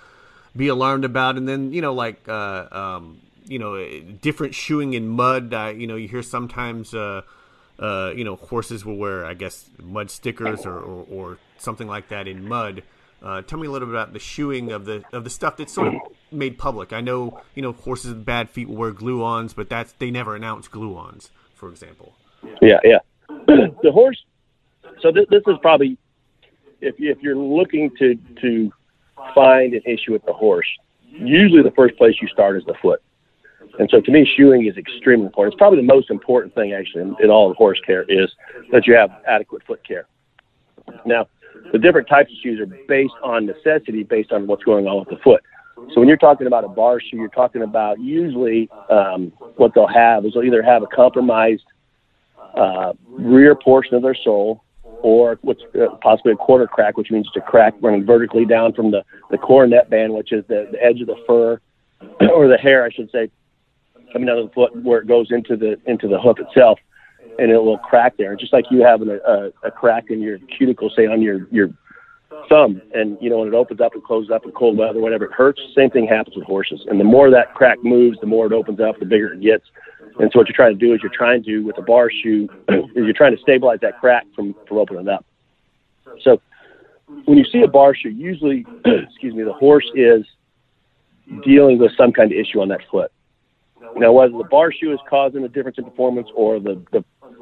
be alarmed about? And then, you know, like, you know, different shoeing in mud, you know, you hear sometimes, you know, horses will wear, I guess, mud stickers or something like that in mud. Tell me a little bit about the shoeing of the stuff that's sort of made public. I know, you know, horses with bad feet will wear glue-ons, but they never announce glue-ons, for example. Yeah. The horse. So this is probably, if you're looking to find an issue with the horse, usually the first place you start is the foot. And so to me, shoeing is extremely important. It's probably the most important thing actually in all of horse care is that you have adequate foot care. Now, the different types of shoes are based on necessity, based on what's going on with the foot. So when you're talking about a bar shoe, you're talking about usually what they'll have is they'll either have a compromised rear portion of their sole or what's possibly a quarter crack, which means it's a crack running vertically down from the coronet band, which is the edge of the fur or the hair, I should say, coming out of the foot where it goes into the hoof itself. And it will crack there. Just like you have a crack in your cuticle, say on your thumb, and you know when it opens up and closes up in cold weather, whatever, it hurts. Same thing happens with horses. And the more that crack moves, the more it opens up, the bigger it gets. And so what you're trying to do is with a bar shoe, is you're trying to stabilize that crack from opening up. So when you see a bar shoe, usually, excuse me, the horse is dealing with some kind of issue on that foot. Now, whether the bar shoe is causing a difference in performance or the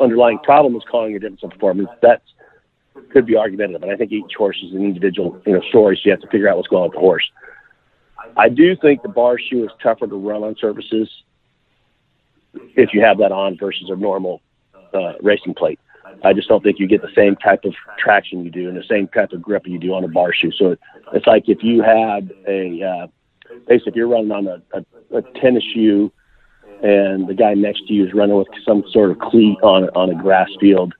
underlying problem is calling a difference in performance. That could be argumentative, and I think each horse is an individual, story, so you have to figure out what's going on with the horse. I do think the bar shoe is tougher to run on surfaces if you have that on versus a normal racing plate. I just don't think you get the same type of traction you do and the same type of grip you do on a bar shoe. So it's like if you had a basically if you're running on a tennis shoe and the guy next to you is running with some sort of cleat on a grass field,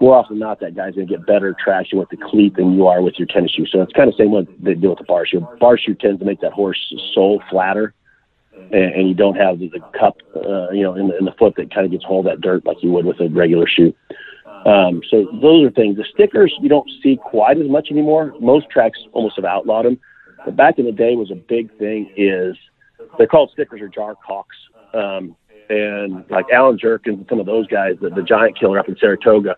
more often than not, that guy's going to get better traction with the cleat than you are with your tennis shoe. So it's kind of the same way they do with the bar shoe. Bar shoe tends to make that horse sole flatter, and you don't have the cup, in the foot that kind of gets all that dirt like you would with a regular shoe. So those are things. The stickers you don't see quite as much anymore. Most tracks almost have outlawed them. But back in the day was a big thing. Is they're called stickers or jar caulks. And like Alan Jerkins and some of those guys, the giant killer up in Saratoga,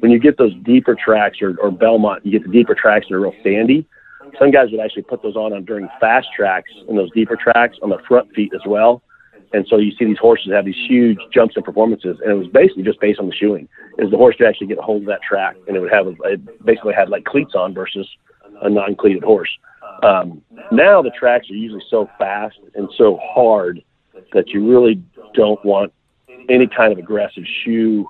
when you get those deeper tracks or Belmont, you get the deeper tracks that are real sandy. Some guys would actually put those on during fast tracks and those deeper tracks on the front feet as well. And so you see these horses have these huge jumps in performances. And it was basically just based on the shoeing, is the horse could actually get a hold of that track. And it would have, it basically had like cleats on versus a non-cleated horse. Now the tracks are usually so fast and so hard that you really don't want any kind of aggressive shoe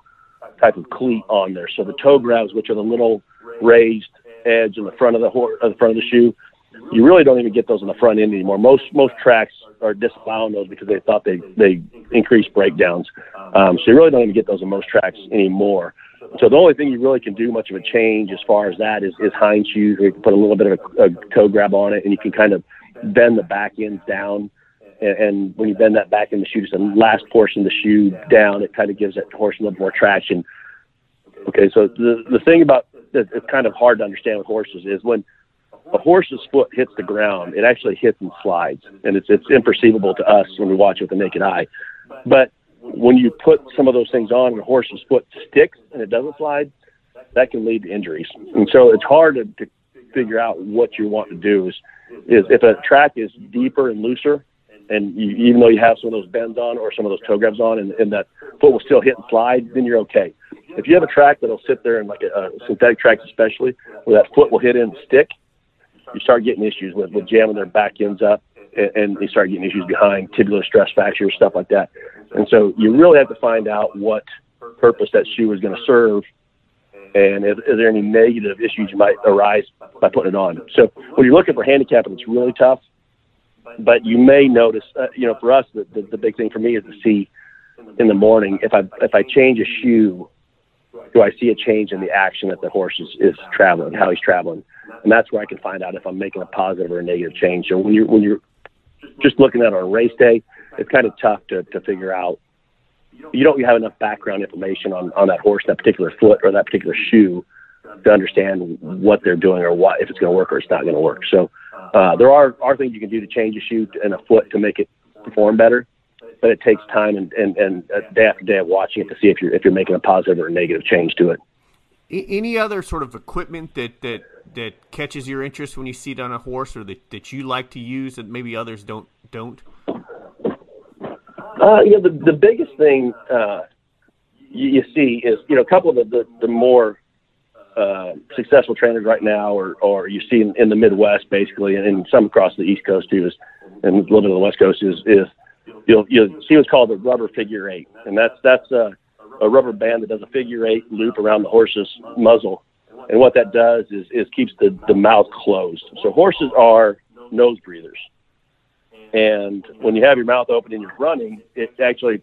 type of cleat on there. So the toe grabs, which are the little raised edge in the front of the front of the shoe, you really don't even get those on the front end anymore. Most tracks are disallowing those because they thought they increased breakdowns. So you really don't even get those in most tracks anymore. So the only thing you really can do much of a change as far as that is hind shoes, where you can put a little bit of a toe grab on it, and you can kind of bend the back ends down. And when you bend that back in the shoe, just the last portion of the shoe down, it kind of gives that horse a little more traction. Okay, so the thing about that it's kind of hard to understand with horses is when a horse's foot hits the ground, it actually hits and slides, and it's imperceivable to us when we watch it with the naked eye. But when you put some of those things on and a horse's foot sticks and it doesn't slide, that can lead to injuries. And so it's hard to figure out what you want to do. Is if a track is deeper and looser, and you, even though you have some of those bends on or some of those toe grabs on and that foot will still hit and slide, then you're okay. If you have a track that'll sit there, and like a synthetic track especially, where that foot will hit in and stick, you start getting issues with jamming their back ends up, and they start getting issues behind, tibial stress fractures, stuff like that. And so you really have to find out what purpose that shoe is going to serve, and is there any negative issues you might arise by putting it on. So when you're looking for handicapping, it's really tough. But you may notice, for us, the big thing for me is to see in the morning, if I change a shoe, do I see a change in the action that the horse is traveling, how he's traveling? And that's where I can find out if I'm making a positive or a negative change. So when you're just looking at on race day, it's kind of tough to figure out. You don't have enough background information on that horse, that particular foot, or that particular shoe to understand what they're doing or what, if it's going to work or it's not going to work. So there are things you can do to change a shoe and a foot to make it perform better, but it takes time and day after day of watching it to see if you're making a positive or a negative change to it. Any other sort of equipment that catches your interest when you see it on a horse, or that you like to use that maybe others don't? The biggest thing you see is, a couple of the more successful trainers right now, or you see in the Midwest basically, and some across the East Coast too, and a little bit of the West Coast is you'll see what's called the rubber figure eight, and that's a rubber band that does a figure eight loop around the horse's muzzle, and what that does is keeps the mouth closed. So horses are nose breathers, and when you have your mouth open and you're running, it actually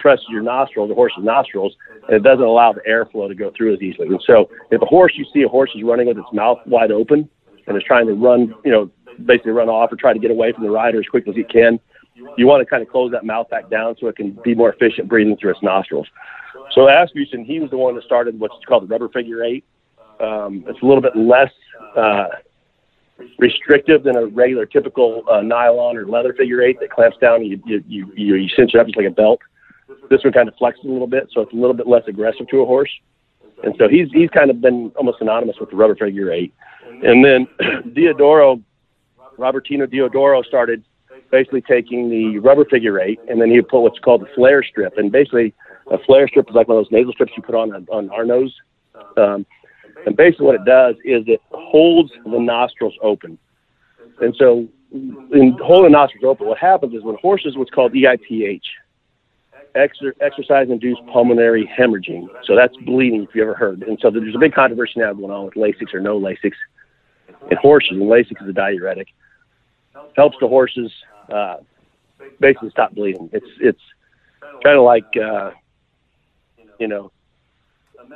presses your nostrils, the horse's nostrils, and it doesn't allow the airflow to go through as easily. And so if you see a horse is running with its mouth wide open and is trying to run, basically run off or try to get away from the rider as quickly as he can, you want to kind of close that mouth back down so it can be more efficient breathing through its nostrils. So Asmussen, he was the one that started what's called the rubber figure eight. It's a little bit less restrictive than a regular typical nylon or leather figure eight that clamps down and you cinch it up just like a belt. This one kind of flexes a little bit, so it's a little bit less aggressive to a horse. And so he's kind of been almost synonymous with the rubber figure eight. And then Robertino Diodoro started basically taking the rubber figure eight, and then he put what's called the flare strip. And basically A flare strip is like one of those nasal strips you put on our nose. And basically what it does is it holds the nostrils open. And so in holding the nostrils open, what happens is when horses, what's called EIPH, exercise-induced pulmonary hemorrhaging. So that's bleeding, if you ever heard. And so there's a big controversy now going on with Lasix or no Lasix in horses. And Lasix is a diuretic. Helps the horses basically stop bleeding. It's kind of like, you know,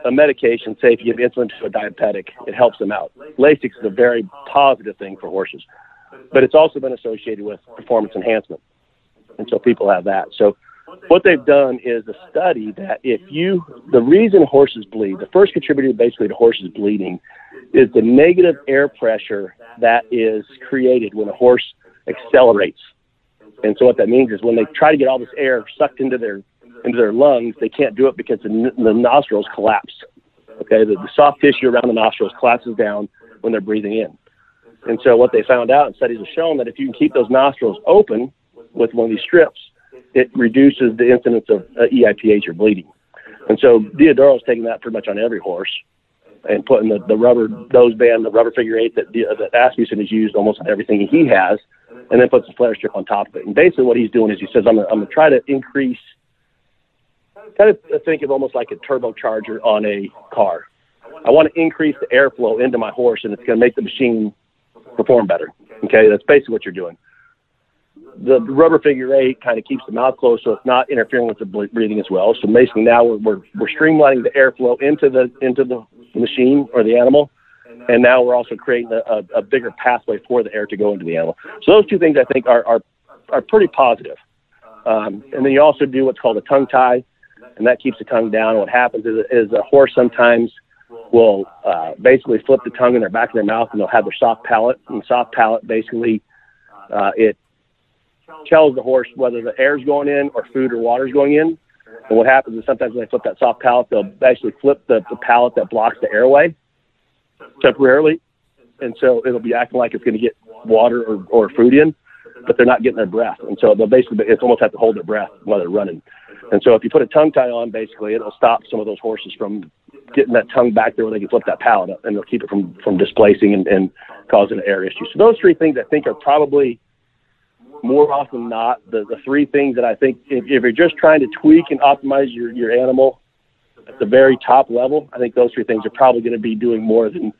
a medication, say if you give insulin to a diabetic, it helps them out. Lasix is a very positive thing for horses, but it's also been associated with performance enhancement. And so people have that. So what they've done is a study that the reason horses bleed, the first contributor basically to horses bleeding is the negative air pressure that is created when a horse accelerates. And so what that means is when they try to get all this air sucked into their lungs, they can't do it because the nostrils collapse. Okay, the soft tissue around the nostrils collapses down when they're breathing in. And so what they found out, and studies have shown, that if you can keep those nostrils open with one of these strips, it reduces the incidence of EIPH or bleeding. And so Diodoro's taking that pretty much on every horse and putting the rubber noseband, the rubber figure eight that Asmussen has used almost on everything he has, and then puts a flare strip on top of it. And basically what he's doing is he says, I'm going to try to increase, kind of think of almost like a turbocharger on a car. I want to increase the airflow into my horse, and it's going to make the machine perform better. Okay, that's basically what you're doing. The rubber figure eight kind of keeps the mouth closed, so it's not interfering with the breathing as well. So basically now we're streamlining the airflow into the machine or the animal, and now we're also creating a bigger pathway for the air to go into the animal. So those two things I think are pretty positive. And then you also do what's called a tongue tie, and that keeps the tongue down. And what happens is a horse sometimes will basically flip the tongue in their back of their mouth, and they'll have their soft palate. And soft palate basically it tells the horse whether the air's going in or food or water's going in. And what happens is sometimes when they flip that soft palate, they'll basically flip the palate that blocks the airway temporarily. And so it'll be acting like it's going to get water or food in, but they're not getting their breath. And so they'll basically, it's almost have to hold their breath while they're running. And so if you put a tongue tie on, basically, it'll stop some of those horses from getting that tongue back there where they can flip that palate up, and they'll keep it from displacing and causing an air issue. So those three things I think are probably more often than not the three things that I think if you're just trying to tweak and optimize your animal at the very top level, I think those three things are probably going to be doing more than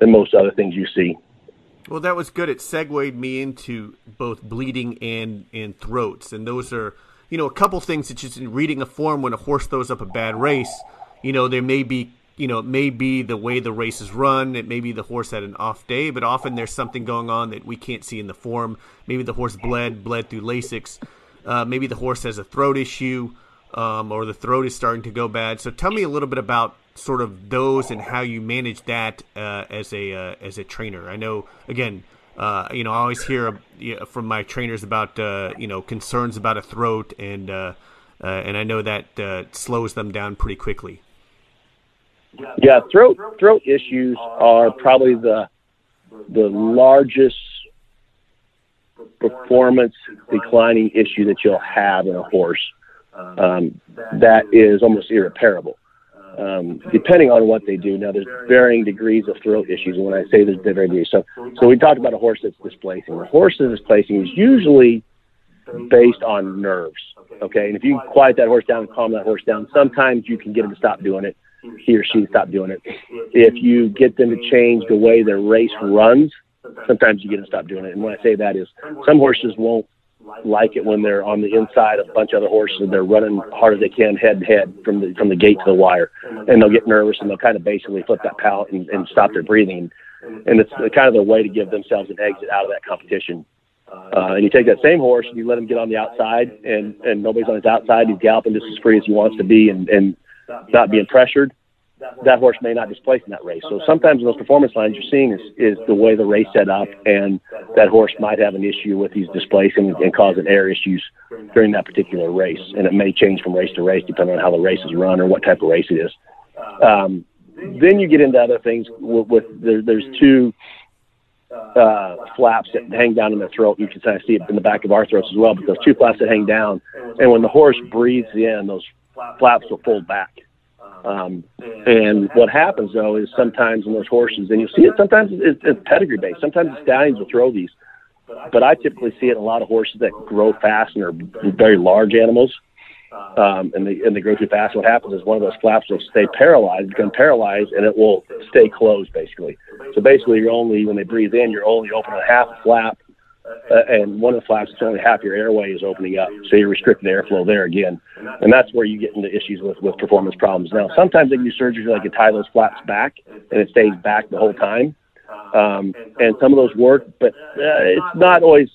most other things you see. Well, that was good. It segued me into both bleeding and throats. And those are, you know, a couple things that just in reading a form when a horse throws up a bad race, you know, there may be, you know, it may be the way the race is run. It may be the horse had an off day, but often there's something going on that we can't see in the form. Maybe the horse bled through Lasix. Maybe the horse has a throat issue or the throat is starting to go bad. So tell me a little bit about sort of those and how you manage that as a trainer. I know, again, you know, I always hear from my trainers about, you know, concerns about a throat, and I know that slows them down pretty quickly. Yeah, throat issues are probably the largest performance declining issue that you'll have in a horse that is almost irreparable, depending on what they do. Now, there's varying degrees of throat issues, and when I say there's varying degrees, so we talked about a horse that's displacing. A horse that's displacing is usually based on nerves, okay? And if you quiet that horse down and calm that horse down, sometimes you can get him to stop doing it. He or she stop doing it. If you get them to change the way their race runs, sometimes you get them to stop doing it. And when I say that is some horses won't like it when they're on the inside of a bunch of other horses and they're running hard as they can head to head from the gate to the wire. And they'll get nervous and they'll kind of basically flip that palate and stop their breathing. And it's kind of their way to give themselves an exit out of that competition. And you take that same horse and you let him get on the outside and nobody's on his outside. He's galloping just as free as he wants to be and not being pressured, that horse may not displace in that race. So sometimes in those performance lines you're seeing is the way the race set up, and that horse might have an issue with these displacing and causing air issues during that particular race. And it may change from race to race depending on how the race is run or what type of race it is. Then you get into other things there's two flaps that hang down in the throat. You can kind of see it in the back of our throats as well, but those two flaps that hang down. And when the horse breathes in, those flaps will fold back. And what happens, though, is sometimes when there's horses, and you see it sometimes it's pedigree-based. Sometimes the stallions will throw these. But I typically see it in a lot of horses that grow fast and are very large animals, and they grow too fast. What happens is one of those flaps will stay paralyzed, become paralyzed, and it will stay closed, basically. So basically, you're only, when they breathe in, you're only opening half a flap, and one of the flaps, it's only half your airway is opening up, so you're restricting airflow there again. And that's where you get into issues with performance problems. Now, sometimes they can do surgery like you tie those flaps back, and it stays back the whole time. And some of those work, but it's not always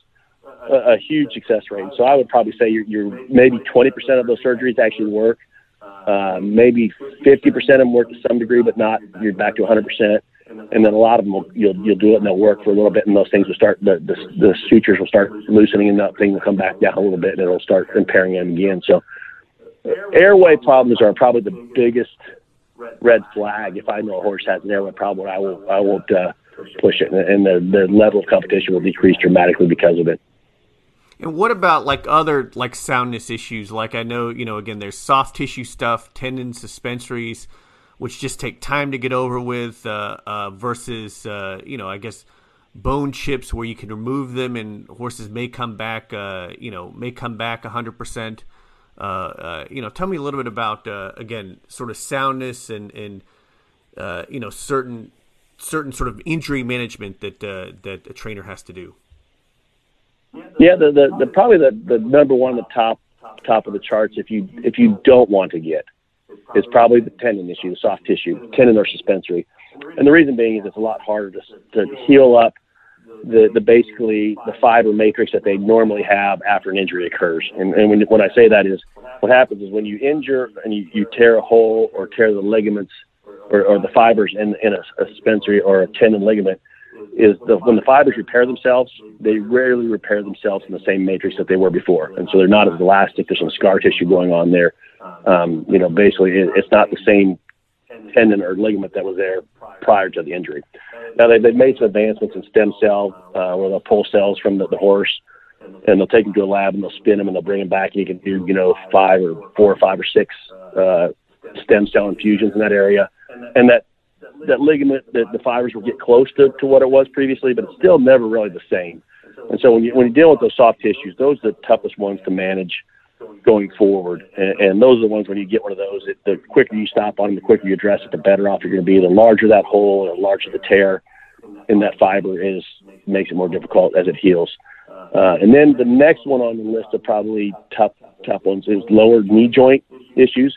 a huge success rate. So I would probably say you're maybe 20% of those surgeries actually work. Maybe 50% of them work to some degree, but not. You're back to 100%. And then a lot of them you'll do it and they'll work for a little bit, and those things will start, the sutures will start loosening, and that thing will come back down a little bit, and it'll start impairing them again. So airway problems are probably the biggest red flag. If I know a horse has an airway problem, I won't push it, and the level of competition will decrease dramatically because of it. And what about other soundness issues? I know, again, there's soft tissue stuff, tendons, suspensories, which just take time to get over with, versus, I guess bone chips where you can remove them and horses may come back, 100%. Tell me a little bit about, again, sort of soundness and certain sort of injury management that a trainer has to do. Yeah, the probably the number one, the top of the charts, if you don't want to get, is probably the tendon issue, the soft tissue, tendon or suspensory, and the reason being is it's a lot harder to heal up the basically the fiber matrix that they normally have after an injury occurs. And when I say that is, what happens is when you injure and you tear a hole or tear the ligaments or the fibers in a suspensory or a tendon ligament, is when the fibers repair themselves, they rarely repair themselves in the same matrix that they were before. And so they're not as elastic. There's some scar tissue going on there. Basically it's not the same tendon or ligament that was there prior to the injury. Now they've made some advancements in stem cell, where they'll pull cells from the horse, and they'll take them to a lab and they'll spin them and they'll bring them back, and you can do, 5 or 6 stem cell infusions in that area. And that ligament, the fibers will get close to what it was previously, but it's still never really the same. And so when you deal with those soft tissues, those are the toughest ones to manage going forward. And those are the ones when you get one of those, the quicker you stop on them, the quicker you address it, the better off you're going to be. The larger that hole, the larger the tear in that fiber is, makes it more difficult as it heals. And then the next one on the list of probably tough ones is lower knee joint issues.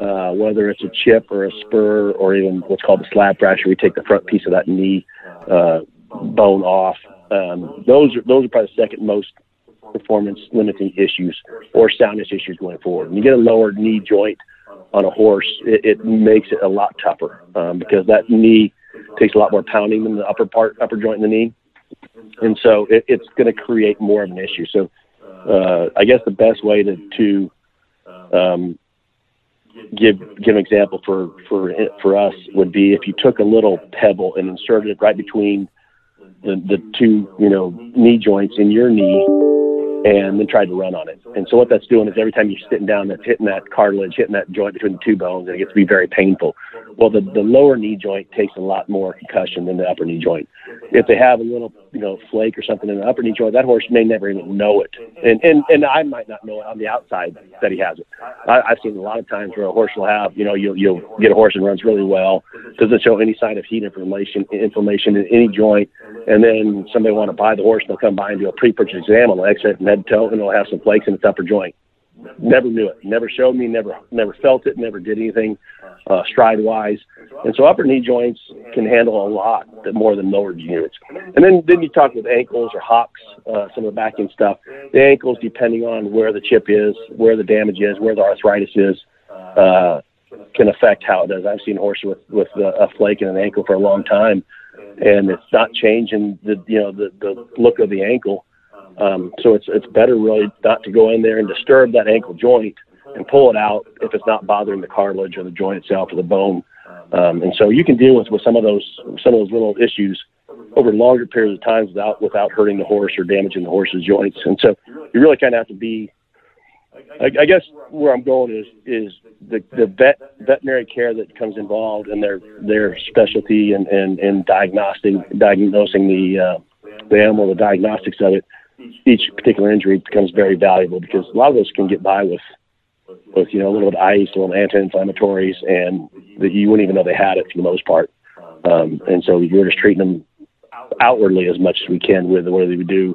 Whether it's a chip or a spur or even what's called a slab fracture, we take the front piece of that knee bone off. Those are probably the second most performance limiting issues or soundness issues going forward. When you get a lower knee joint on a horse, it makes it a lot tougher because that knee takes a lot more pounding than the upper joint in the knee, and so it's going to create more of an issue. So I guess the best way to give an example for us would be if you took a little pebble and inserted it right between the two knee joints in your knee, and then tried to run on it. And so what that's doing is every time you're sitting down, that's hitting that cartilage, hitting that joint between the two bones, and it gets to be very painful. Well, the lower knee joint takes a lot more concussion than the upper knee joint. If they have a little, flake or something in the upper knee joint, that horse may never even know it. And I might not know it on the outside that he has it. I've seen a lot of times where a horse will have, you'll get a horse and runs really well, doesn't show any sign of heat inflammation in any joint, and then somebody want to buy the horse, and they'll come by and do a pre-purchase exam on the X-ray from head to toe, and it'll have some flakes in its upper joint. Never knew it. Never showed me. Never felt it. Never did anything stride-wise. And so upper knee joints can handle a lot more than lower units. And then you talk with ankles or hocks, some of the back end stuff. The ankles, depending on where the chip is, where the damage is, where the arthritis is, can affect how it does. I've seen horses with a flake in an ankle for a long time, and it's not changing the look of the ankle. So it's better really not to go in there and disturb that ankle joint and pull it out if it's not bothering the cartilage or the joint itself or the bone. And so you can deal with some of those little issues over longer periods of time without hurting the horse or damaging the horse's joints. And so you really kind of have to be I guess where I'm going is the veterinary care that comes involved in their specialty and diagnosing the animal, the diagnostics of it. Each particular injury becomes very valuable because a lot of us can get by with a little bit of ice, a little anti-inflammatories, and you wouldn't even know they had it for the most part. And so we're just treating them outwardly as much as we can with what we do.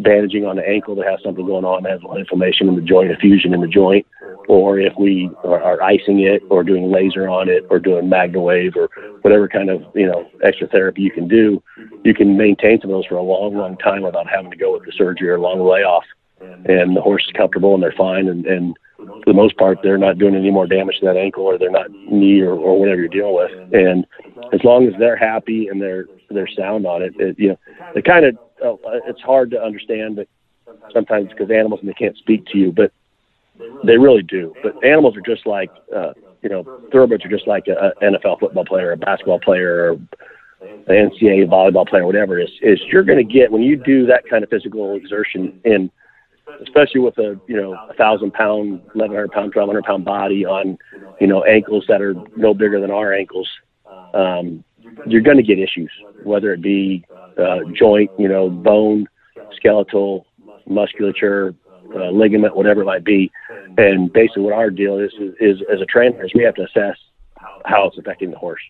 Bandaging on the ankle that has something going on, that has inflammation in the joint, effusion in the joint, or if we are icing it or doing laser on it or doing MagnaWave or whatever kind of, extra therapy you can do, you can maintain some of those for a long, long time without having to go with the surgery or a long layoff. And the horse is comfortable and they're fine. And for the most part, they're not doing any more damage to that ankle or they're not knee or whatever you're dealing with. And as long as they're happy and they're sound on it, it kind of, it's hard to understand that sometimes because animals and they can't speak to you, but they really do. But animals are just like, thoroughbreds are just like an NFL football player, a basketball player, or the NCAA volleyball player, whatever it is you're going to get when you do that kind of physical exertion, and especially with a 1,000 pound, 1,100 pound, 1,200 pound body on ankles that are no bigger than our ankles, you're going to get issues, whether it be joint, bone, skeletal, musculature, ligament, whatever it might be. And basically what our deal is as a trainer is we have to assess how it's affecting the horse.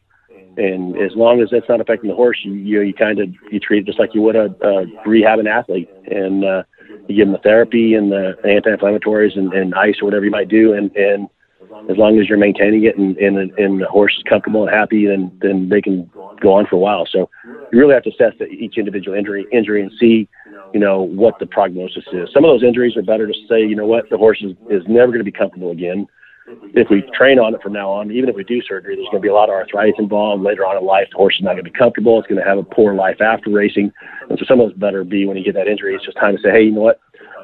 And as long as that's not affecting the horse, you treat it just like you would a rehabbing athlete. And you give them the therapy and the anti-inflammatories and ice or whatever you might do. And as long as you're maintaining it and the horse is comfortable and happy, then they can go on for a while. So you really have to assess each individual injury and see, what the prognosis is. Some of those injuries are better to say, the horse is never going to be comfortable again. If we train on it from now on, even if we do surgery, there's going to be a lot of arthritis involved later on in life. The horse is not going to be comfortable. It's going to have a poor life after racing. And so some of those better be when you get that injury, it's just time to say, hey,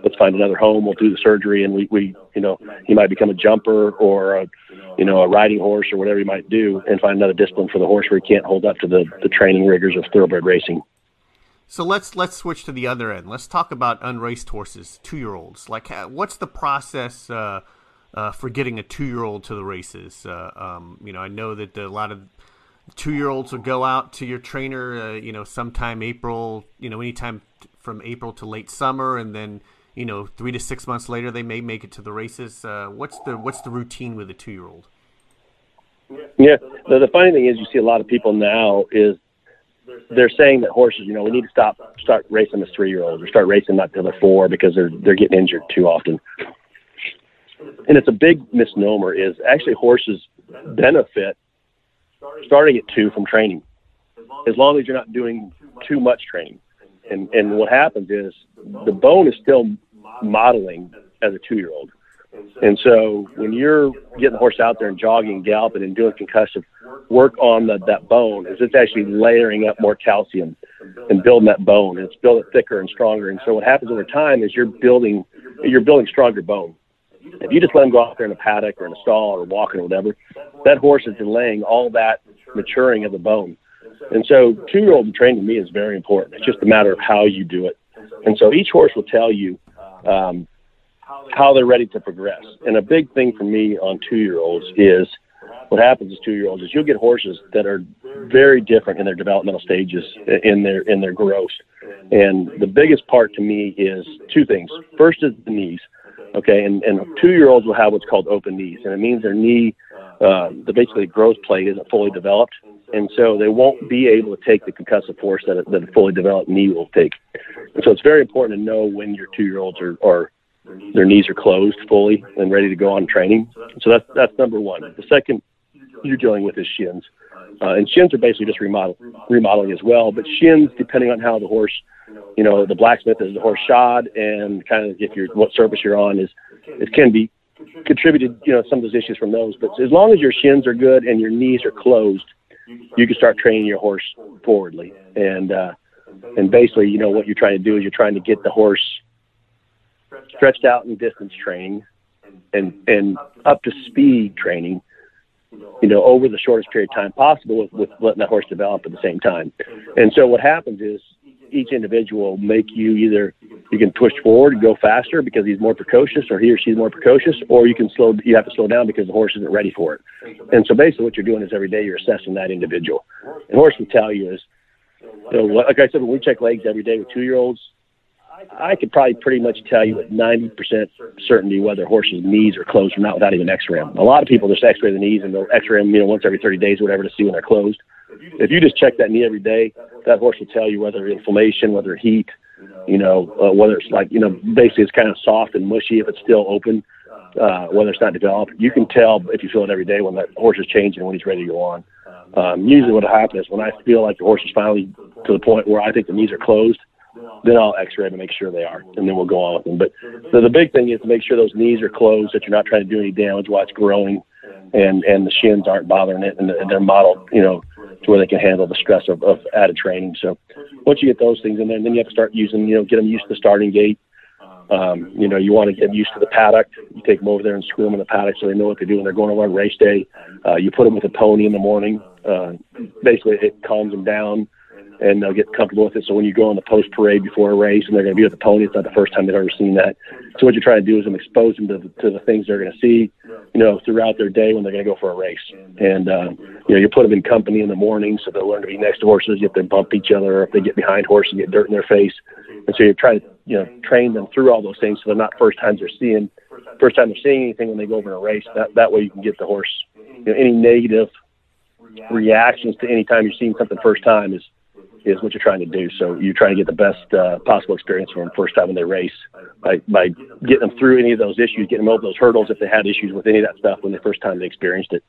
let's find another home. We'll do the surgery, and we he might become a jumper or a riding horse or whatever he might do, and find another discipline for the horse where he can't hold up to the training rigors of thoroughbred racing. So let's switch to the other end. Let's talk about unraced horses, 2-year-olds. Like, what's the process for getting a 2-year-old to the races? I know that a lot of 2-year-olds will go out to your trainer, sometime April, anytime from April to late summer, and then 3 to 6 months later, they may make it to the races. What's the routine with a 2-year-old? Yeah, the funny thing is, you see a lot of people now is they're saying that horses, we need to start racing as 3-year-olds or start racing not till they're 4 because they're getting injured too often. And it's a big misnomer. Is actually horses benefit starting at 2 from training, as long as you're not doing too much training. And what happens is the bone is still modeling as a 2-year-old. And so when you're getting the horse out there and jogging, galloping, and doing concussive work on that bone, is it's actually layering up more calcium and building that bone. And it's building it thicker and stronger. And so what happens over time is you're building stronger bone. If you just let them go out there in a paddock or in a stall or walking or whatever, that horse is delaying all that maturing of the bone. And so 2-year-old training to me is very important. It's just a matter of how you do it. And so each horse will tell you how they're ready to progress. And a big thing for me on 2-year-olds is what happens is 2-year-olds is you'll get horses that are very different in their developmental stages, in their growth. And the biggest part to me is two things. First is the knees. Okay, and 2-year-olds will have what's called open knees, and it means their knee, basically growth plate isn't fully developed, and so they won't be able to take the concussive force that a fully developed knee will take. And so it's very important to know when your 2-year-olds are their knees are closed fully and ready to go on training. So that's number one. The second you're dealing with is shins, and shins are basically just remodeling as well. But shins, depending on how the horse, the blacksmith is the horse shod, and kind of what surface you're on can be contributed, some of those issues from those. But as long as your shins are good and your knees are closed, you can start training your horse forwardly. And basically, what you're trying to do is you're trying to get the horse stretched out in distance training and up to speed training, over the shortest period of time possible with letting that horse develop at the same time. And so what happens is each individual make you either You can push forward and go faster because he's more precocious, or he or she's more precocious, or you can slow. You have to slow down because the horse isn't ready for it. And so basically, what you're doing is every day you're assessing that individual. And horse will tell you is, you know, like I said, when we check legs every day with 2-year-olds, I could probably pretty much tell you with 90% certainty whether horses' knees are closed or not without even X-ray them. A lot of people just X-ray the knees and they'll X-ray them, you know, once every 30 days or whatever to see when they're closed. If you just check that knee every day, that horse will tell you whether inflammation, whether heat, you know, whether it's like, you know, basically it's kind of soft and mushy if it's still open, whether it's not developed. You can tell if you feel it every day when that horse is changing and when he's ready to go on. Usually what happens is when I feel like the horse is finally to the point where I think the knees are closed, then I'll X-ray them and make sure they are, and then we'll go on with them. But the big thing is to make sure those knees are closed, that you're not trying to do any damage while it's growing, and the shins aren't bothering it, and they're modeled, you know, to where they can handle the stress of added training. So once you get those things in there, then you have to start using, you know, get them used to the starting gate. You know, you want to get them used to the paddock. You take them over there and screw them in the paddock so they know what they do when they're going on race day. You put them with a pony in the morning. Basically, it calms them down, and they'll get comfortable with it. So when you go on the post parade before a race and they're going to be with the pony, it's not the first time they've ever seen that. So what you're trying to do is expose them to the things they're going to see, you know, throughout their day when they're going to go for a race. And, you know, you put them in company in the morning so they'll learn to be next to horses. If they bump each other, if they get behind horses and get dirt in their face. And so you're trying to, you know, train them through all those things so they're not first time they're seeing anything when they go over in a race. That way you can get the horse, you know, any negative reactions to any time you're seeing something first time is what you're trying to do. So you're trying to get the best possible experience for them first time when they race by getting them through any of those issues, getting them over those hurdles if they had issues with any of that stuff when the first time they experienced it.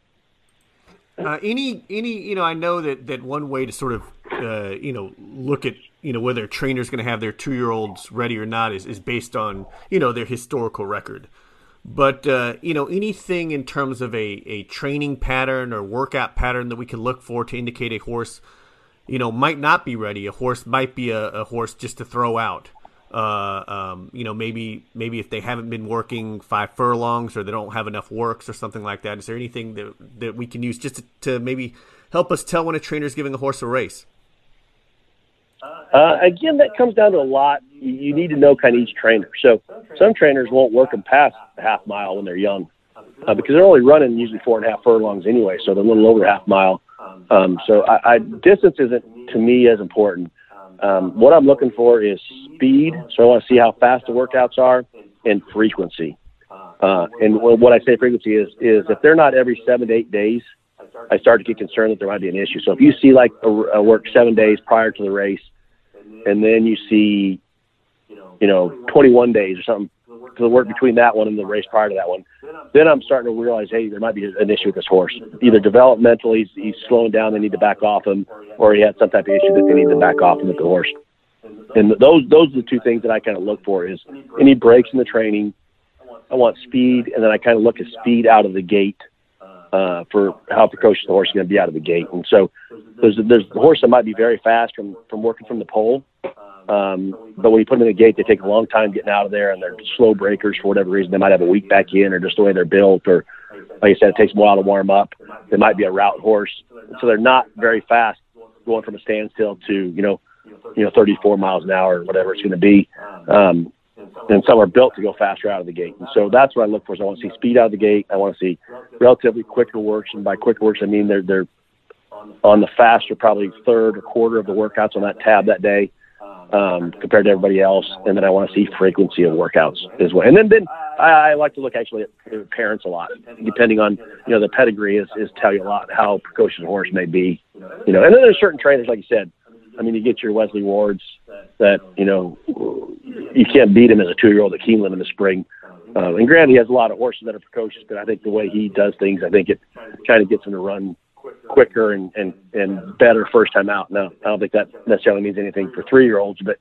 You know, I know that one way to sort of, you know, look at, you know, whether a trainer's going to have their 2-year-olds ready or not is based on, you know, their historical record. But, you know, anything in terms of a training pattern or workout pattern that we can look for to indicate a horse, you know, might not be ready. A horse might be a horse just to throw out. You know, maybe if they haven't been working 5 furlongs or they don't have enough works or something like that. Is there anything that we can use just to maybe help us tell when a trainer's giving a horse a race? Again, that comes down to a lot. You need to know kind of each trainer. So some trainers won't work them past the half mile when they're young because they're only running usually 4.5 furlongs anyway, so they're a little over half mile. So distance isn't, to me, as important. What I'm looking for is speed, so I want to see how fast the workouts are, and frequency. And what I say frequency is if they're not every 7 to 8 days, I start to get concerned that there might be an issue. So if you see, like, a work 7 days prior to the race, and then you see, you know, 21 days or something, the work between that one and the race prior to that one, then I'm starting to realize, hey, there might be an issue with this horse. Either developmentally he's slowing down, they need to back off him, or he had some type of issue that they need to back off him with the horse. And those are the two things that I kind of look for is any breaks in the training. I want speed, and then I kind of look at speed out of the gate for how precocious the horse is going to be out of the gate. And so there's the horse that might be very fast from working from the pole. But when you put them in the gate, they take a long time getting out of there, and they're slow breakers for whatever reason. They might have a weak back in, or just the way they're built, or like I said, it takes them a while to warm up. They might be a route horse, so they're not very fast going from a standstill to 34 miles an hour or whatever it's going to be. And some are built to go faster out of the gate, and so that's what I look for. Is I want to see speed out of the gate. I want to see relatively quicker works, and by quicker works I mean they're on the faster, probably third or quarter of the workouts on that tab that day. Compared to everybody else. And then I want to see frequency of workouts as well. And then I like to look actually at parents a lot, depending on, you know, the pedigree is tell you a lot how precocious a horse may be, you know. And then there's certain trainers, like you said, I mean, you get your Wesley Wards that, you know, you can't beat him as a 2-year-old at Keeneland in the spring. And granted, he has a lot of horses that are precocious, but I think the way he does things, I think it kind of gets him to run quicker and better first time out. Now, I don't think that necessarily means anything for 3-year-olds, but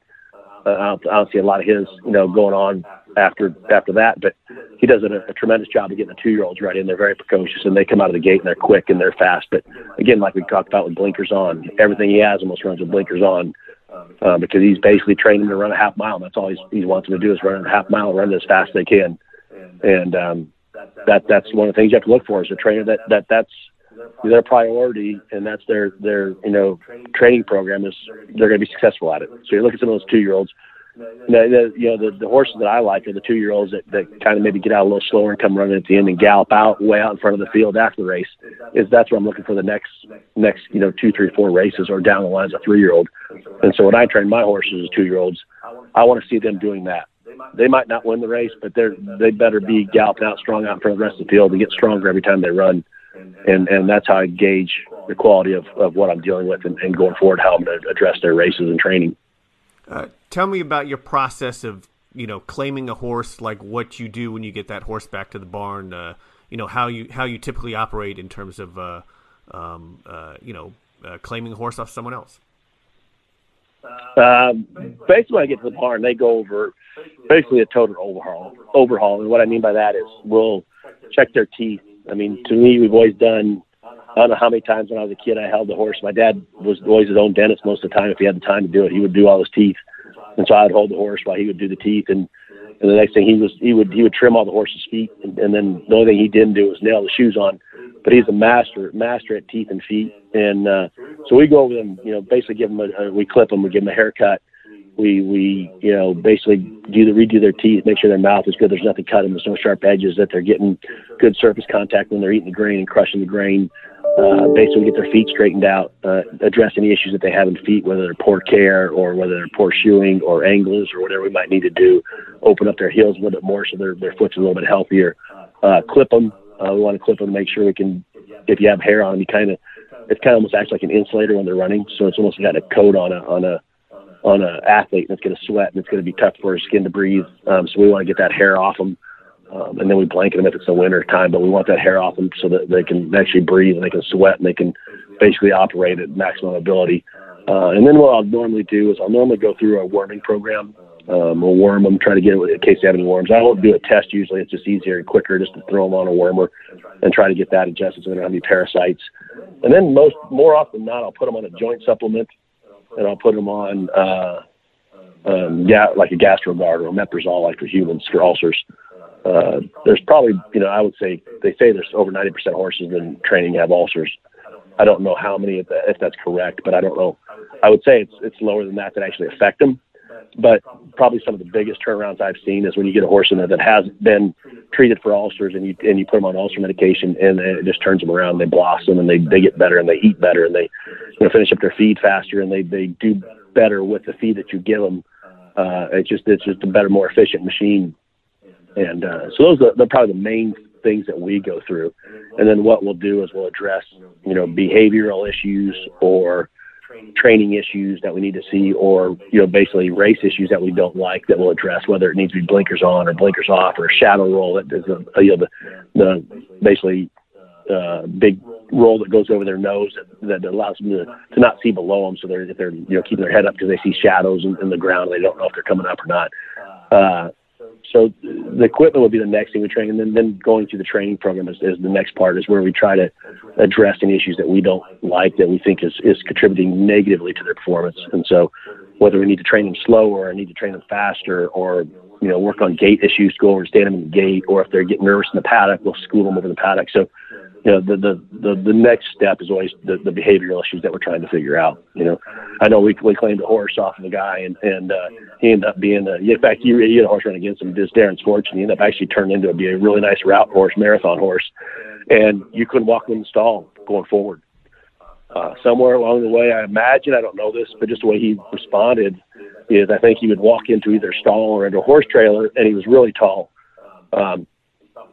I don't see a lot of his, you know, going on after that. But he does a tremendous job of getting the 2-year-olds right in. They're very precocious, and they come out of the gate, and they're quick, and they're fast. But, again, like we talked about with blinkers on, everything he has almost runs with blinkers on because he's basically training to run a half mile. And that's all he wants them to do is run a half mile, run it as fast as they can. And that's one of the things you have to look for is a trainer that's their priority, and that's their you know, training program is they're going to be successful at it. So you look at some of those 2-year-olds The horses that I like are the 2-year-olds that kind of maybe get out a little slower and come running at the end and gallop out way out in front of the field after the race. That's what I'm looking for the next 2, 3, 4 races or down the line as a 3-year-old. And so when I train my horses as 2-year-olds, I want to see them doing that. They might not win the race, but they better be galloping out strong out in front of the rest of the field and get stronger every time they run. And that's how I gauge the quality of what I'm dealing with and going forward, how I'm going to address their races and training. Tell me about your process of, claiming a horse, like what you do when you get that horse back to the barn, how you typically operate in terms of, claiming a horse off someone else. Basically, when I get to the barn, they go over basically a total overhaul. And what I mean by that is we'll check their teeth. I mean, to me, we've always done, I don't know how many times when I was a kid I held the horse. My dad was always his own dentist most of the time. If he had the time to do it, he would do all his teeth. And so I would hold the horse while he would do the teeth. And the next thing he would trim all the horse's feet. And then the only thing he didn't do was nail the shoes on. But he's a master at teeth and feet. And so we go over them, basically give them we clip them, we give them a haircut. We basically redo their teeth, make sure their mouth is good. There's nothing cutting, there's no sharp edges, that they're getting good surface contact when they're eating the grain and crushing the grain. Basically get their feet straightened out, address any issues that they have in feet, whether they're poor care or whether they're poor shoeing or angles or whatever we might need to do, open up their heels a little bit more so their foot's a little bit healthier. Clip them. We want to clip them to make sure we can, if you have hair on, it kind of almost acts like an insulator when they're running. So it's almost got a coat on a athlete, and it's going to sweat, and it's going to be tough for her skin to breathe. So we want to get that hair off them. And then we blanket them if it's the winter time, but we want that hair off them so that they can actually breathe and they can sweat and they can basically operate at maximum ability. And then what I'll normally do is I'll normally go through a warming program. We'll warm them, try to get it in case they have any worms. I won't do a test usually. It's just easier and quicker just to throw them on a wormer and try to get that adjusted so they don't have any parasites. And then more often than not, I'll put them on a joint supplement, and I'll put them on like a GastroGuard or omeprazole, like for humans for ulcers. There's probably, I would say they say there's over 90% of horses in training have ulcers. I don't know how many if that's correct, but I don't know. I would say it's lower than that actually affect them. But probably some of the biggest turnarounds I've seen is when you get a horse in there that has been treated for ulcers and you put them on ulcer medication and it just turns them around. And they blossom and they get better and they eat better and they finish up their feed faster and they do better with the feed that you give them. It's just a better, more efficient machine. And so those are probably the main things that we go through. And then what we'll do is we'll address behavioral issues or training issues that we need to see, or basically race issues that we don't like that we'll address, whether it needs to be blinkers on or blinkers off or a shadow roll that is the big roll that goes over their nose that allows them to not see below them, so they're keeping their head up because they see shadows in the ground and they don't know if they're coming up or not. So the equipment would be the next thing we train, and then going through the training program is the next part, is where we try to address any issues that we don't like, that we think is contributing negatively to their performance. And so whether we need to train them slower or need to train them faster or, work on gait issues, go over and stand them in the gate, or if they're getting nervous in the paddock, we'll school them over the paddock. So, the next step is always the behavioral issues that we're trying to figure out. I know we claimed a horse off of a guy, and he ended up being you had a horse run against him, this Darren's Fortune. He ended up actually turning into a really nice route horse, marathon horse, and you couldn't walk him in the stall going forward. Somewhere along the way, I imagine, I don't know this, but just the way he responded is I think he would walk into either a stall or into a horse trailer, and he was really tall.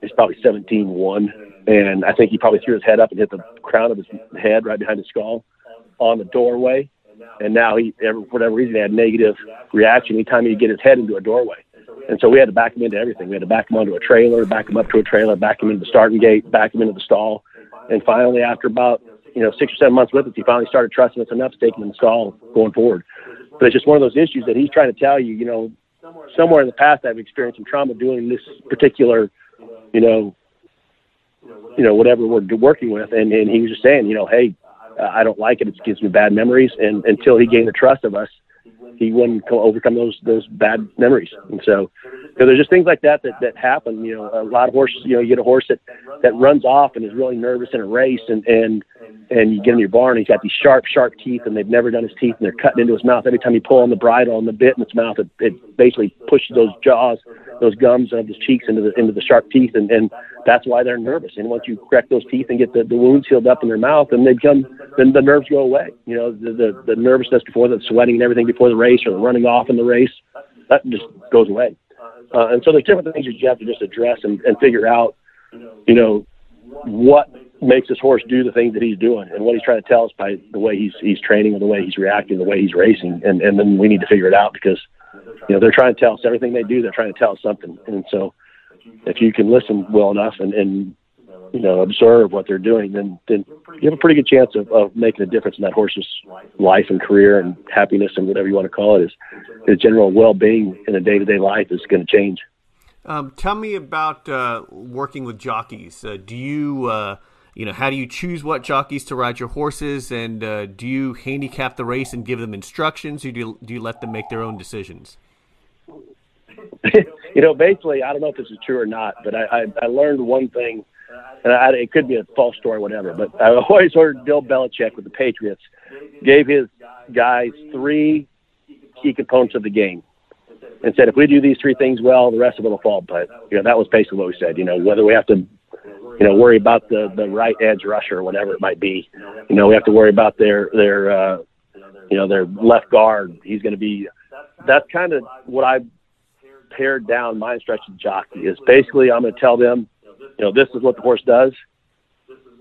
He's probably 17'1", and I think he probably threw his head up and hit the crown of his head right behind his skull on the doorway. And now for whatever reason, he had negative reaction anytime he'd get his head into a doorway. And so we had to back him into everything. We had to back him onto a trailer, back him up to a trailer, back him into the starting gate, back him into the stall. And finally, after about 6 or 7 months with us, he finally started trusting us enough to take him in the stall going forward. But it's just one of those issues that he's trying to tell you, somewhere in the past I've experienced some trauma doing this particular whatever we're working with. And he was just saying, hey, I don't like it. It gives me bad memories. And until he gained the trust of us, he wouldn't overcome those bad memories. And so there's just things like that happen. A lot of horses, you get a horse that runs off and is really nervous in a race. And and you get him in your barn, he's got these sharp, sharp teeth, and they've never done his teeth, and they're cutting into his mouth. Every time you pull on the bridle and the bit in its mouth, it basically pushes those jaws, those gums of his cheeks into the sharp teeth, and that's why they're nervous. And once you correct those teeth and get the wounds healed up in their mouth, and they become, then the nerves go away. You know, the nervousness before the sweating and everything before the race, or the running off in the race, that just goes away. And so there's different things that you have to just address and figure out, you know, what makes this horse do the things that he's doing, and what he's trying to tell us by the way he's training, and the way he's reacting, the way he's racing, and then we need to figure it out, because, you know, they're trying to tell us everything they do. They're trying to tell us something, and so if you can listen well enough and you know, observe what they're doing, then you have a pretty good chance of making a difference in that horse's life and career and happiness and whatever you want to call it. Is the general well-being in a day-to-day life is going to change. Tell me about working with jockeys. Do you you know, how do you choose what jockeys to ride your horses, and do you handicap the race and give them instructions, or do you let them make their own decisions? You know, basically, I don't know if this is true or not, but I learned one thing, and it could be a false story, whatever, but I always heard Bill Belichick with the Patriots gave his guys three key components of the game and said, if we do these three things well, the rest of it will fall. But, you know, that was basically what we said, you know, whether we have to, you know, worry about the right edge rusher or whatever it might be. You know, we have to worry about their you know, their left guard. He's going to be – that's kind of what I pared down my instruction jockey is. Basically, I'm going to tell them, you know, this is what the horse does.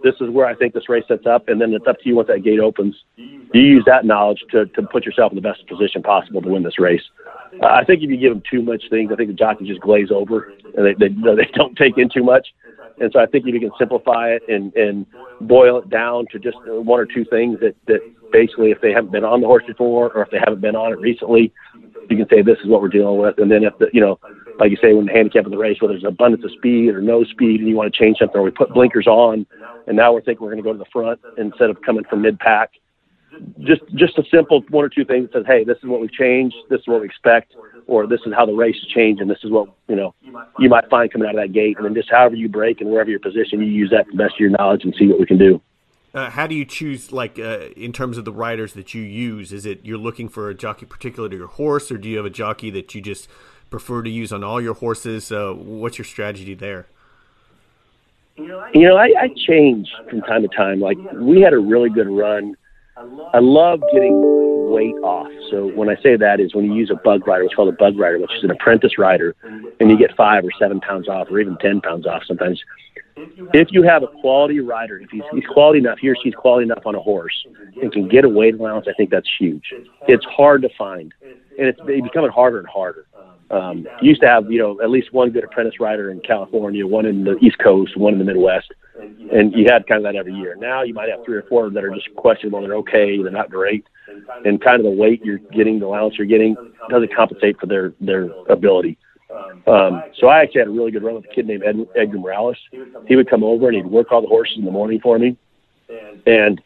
This is where I think this race sets up, and then it's up to you once that gate opens. You use that knowledge to put yourself in the best position possible to win this race. I think if you give them too much things, I think the jockeys just glaze over, and they don't take in too much. And so I think if you can simplify it and boil it down to just one or two things that basically if they haven't been on the horse before or if they haven't been on it recently, you can say this is what we're dealing with. And then if, you know, like you say, when the handicap of the race, whether there's abundance of speed or no speed and you want to change something, or we put blinkers on and now we're thinking we're going to go to the front instead of coming from mid-pack. Just a simple one or two things that says, hey, this is what we've changed, this is what we expect, or this is how the race has changed, and this is what, you know, you might find coming out of that gate. And then just however you break and wherever your position, you use that to the best of your knowledge and see what we can do. How do you choose, like, in terms of the riders that you use? Is it you're looking for a jockey particular to your horse, or do you have a jockey that you just prefer to use on all your horses? What's your strategy there? You know, I change from time to time. Like, we had a really good run. I love getting weight off. So when I say that is when you use a bug rider, what's called a bug rider, which is an apprentice rider, and you get 5 or 7 pounds off or even 10 pounds off sometimes. If you have a quality rider, if he's quality enough, he or she's quality enough on a horse and can get a weight allowance, I think that's huge. It's hard to find, and it's becoming harder and harder. Used to have, you know, at least one good apprentice rider in California, one in the East Coast, one in the Midwest, and you had kind of that every year. Now you might have 3 or 4 that are just questionable. They're okay, they're not great, and kind of the weight you're getting, the allowance you're getting, doesn't compensate for their ability. So I actually had a really good run with a kid named Edgar Morales. He would come over and he'd work all the horses in the morning for me, and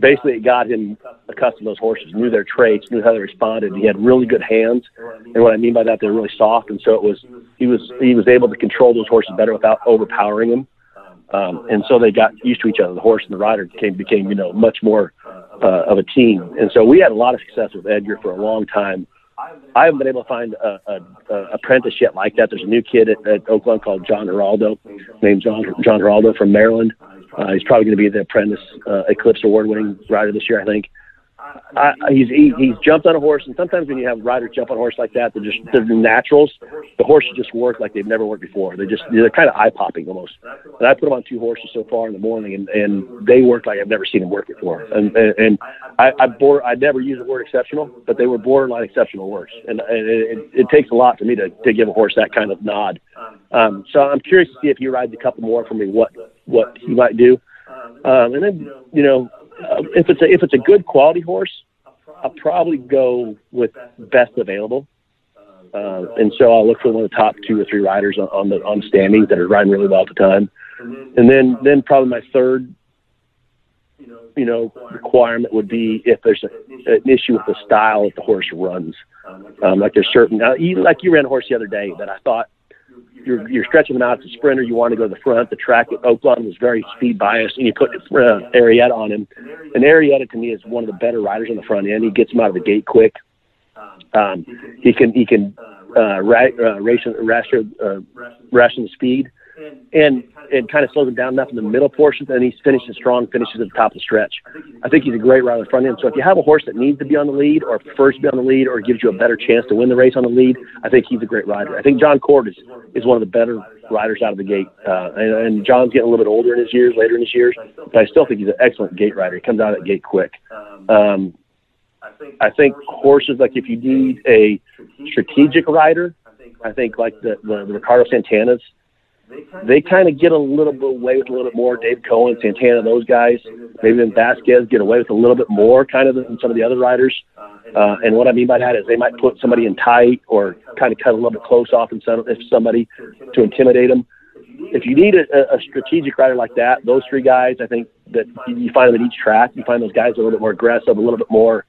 basically it got him accustomed to those horses, knew their traits, knew how they responded. He had really good hands, and what I mean by that, they're really soft, and so it was he was able to control those horses better without overpowering them, and so they got used to each other. The horse and the rider became, you know, much more of a team, and so we had a lot of success with Edgar for a long time. I haven't been able to find an apprentice yet like that. There's a new kid at Oakland called John Geraldo, named John Geraldo from Maryland. He's probably going to be the apprentice Eclipse award-winning rider this year, I think. He's jumped on a horse, and sometimes when you have riders jump on a horse like that, they're naturals. The horses just work like they've never worked before. They're kind of eye-popping almost. And I put them on 2 horses so far in the morning, and they work like I've never seen them work before. And I never use the word exceptional, but they were borderline exceptional horse. And it takes a lot for me to give a horse that kind of nod. So I'm curious to see if he rides a couple more for me, what he might do. And then, you know, if it's a good quality horse, I'll probably go with best available, and so I'll look for one of the top 2 or 3 riders on standings that are riding really well at the time, and then probably my third, you know, requirement would be if there's an issue with the style that the horse runs, like there's certain like you ran a horse the other day that I thought you're stretching them out as a sprinter. You want to go to the front. The track at Oakland was very speed biased, and you put Arrieta on him. And Arrieta, to me, is one of the better riders on the front end. He gets him out of the gate quick. He can ration the speed and kind of slows him down enough in the middle portion, and he's finishing strong, finishes at the top of the stretch. I think he's a great rider on the front end. So if you have a horse that needs to be on the lead or prefers to be on the lead or gives you a better chance to win the race on the lead, I think he's a great rider. I think John Cord is one of the better riders out of the gate. And John's getting a little bit older in his years, later in his years, but I still think he's an excellent gate rider. He comes out of the gate quick. I think horses, like if you need a strategic rider, I think like the Ricardo Santanas, they kind of get a little bit away with a little bit more. Dave Cohen, Santana, those guys, maybe then Vasquez get away with a little bit more kind of than some of the other riders. And what I mean by that is they might put somebody in tight or kind of cut a little bit close off and if somebody to intimidate them. If you need a strategic rider like that, those three guys, I think that you find them at each track. You find those guys a little bit more aggressive, a little bit more.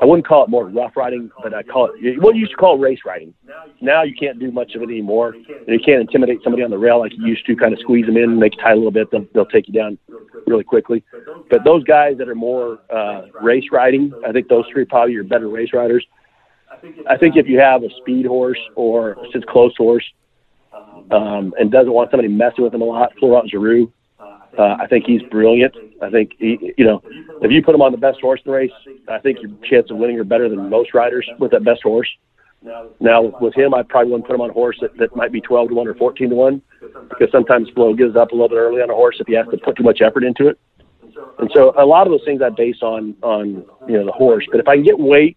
I wouldn't call it more rough riding, but I call it what you used to call race riding. Now you can't do much of it anymore, and you can't intimidate somebody on the rail like you used to. Kind of squeeze them in, make you tight a little bit. They'll take you down really quickly. But those guys that are more race riding, I think those three probably are better race riders. I think if you have a speed horse or a close horse and doesn't want somebody messing with him a lot, Florent Giroux. I think he's brilliant. I think, if you put him on the best horse in the race, I think your chance of winning are better than most riders with that best horse. Now, with him, I probably wouldn't put him on a horse that might be 12 to 1 or 14 to 1 because sometimes Flo gives up a little bit early on a horse if you have to put too much effort into it. And so a lot of those things I base on the horse. But if I can get weight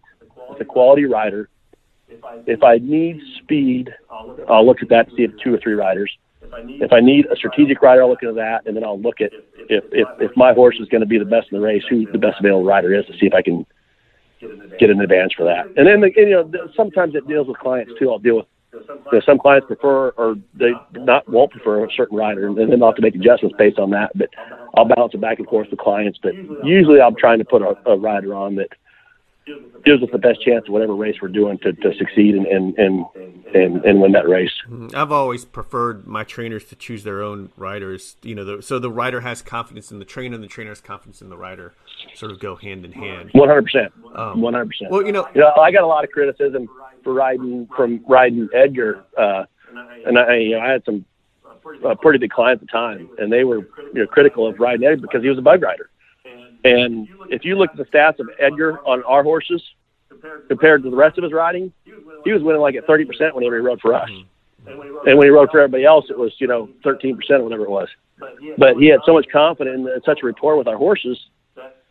with a quality rider, if I need speed, I'll look at that to see if two or three riders. If I need a strategic rider, I'll look into that, and then I'll look at if my horse is going to be the best in the race, who the best available rider is to see if I can get an advantage for that. And then, sometimes it deals with clients, too. I'll deal with some clients prefer or they won't prefer a certain rider, and then I'll have to make adjustments based on that. But I'll balance it back and forth with clients. But usually I'm trying to put a rider on that gives us the best chance of whatever race we're doing to succeed and win that race. I've always preferred my trainers to choose their own riders, so the rider has confidence in the trainer and the trainer has confidence in the rider, sort of go hand in hand. 100%. 100%. Well, I got a lot of criticism for Ryden Edgar. And I had some pretty big clients at the time, and they were critical of Ryden Edgar because he was a bug rider. And if you look at the stats of Edgar on our horses compared to the rest of his riding, he was winning like at 30% whenever he rode for us. Mm-hmm. And when he rode for everybody else, it was, 13% or whatever it was. But he had so much confidence and such a rapport with our horses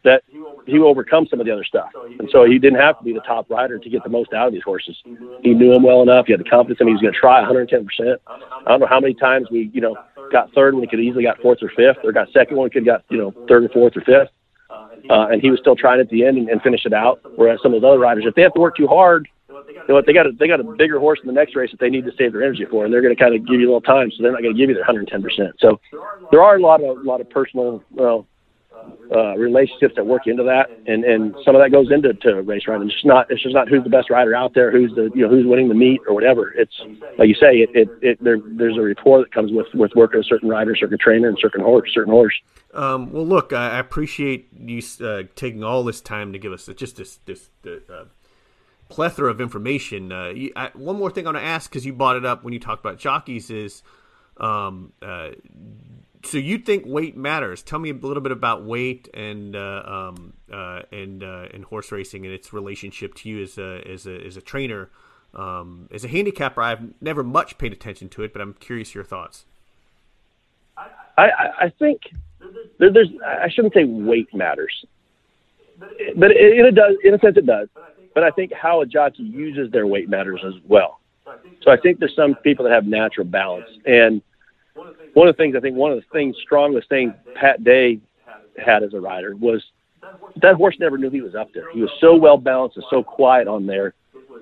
that he overcome some of the other stuff. And so he didn't have to be the top rider to get the most out of these horses. He knew him well enough. He had the confidence in him. He was going to try 110%. I don't know how many times we, got third when he could have easily got fourth or fifth, or got second when he could have got, third or fourth or fifth. And he was still trying at the end and finish it out. Whereas some of those other riders, if they have to work too hard, they got a bigger horse in the next race that they need to save their energy for, and they're going to kind of give you a little time, so they're not going to give you their 110%. So there are a lot of personal relationships that work into that, and some of that goes into race riding. It's just not who's the best rider out there, who's the who's winning the meet or whatever. It's like you say, there's a rapport that comes with working with a certain rider, certain trainer, and certain horse. Well, look, I appreciate you taking all this time to give us just this plethora of information. One more thing I want to ask, because you brought it up when you talked about jockeys, is so you think weight matters. Tell me a little bit about weight and horse racing and its relationship to you as a trainer. As a handicapper, I've never much paid attention to it, but I'm curious your thoughts. I think there's I shouldn't say weight matters, but it does, in a sense it does. But I think how a jockey uses their weight matters as well. So I think there's some people that have natural balance, and one of the strongest things Pat Day had as a rider was that horse never knew he was up there. He was so well balanced and so quiet on there.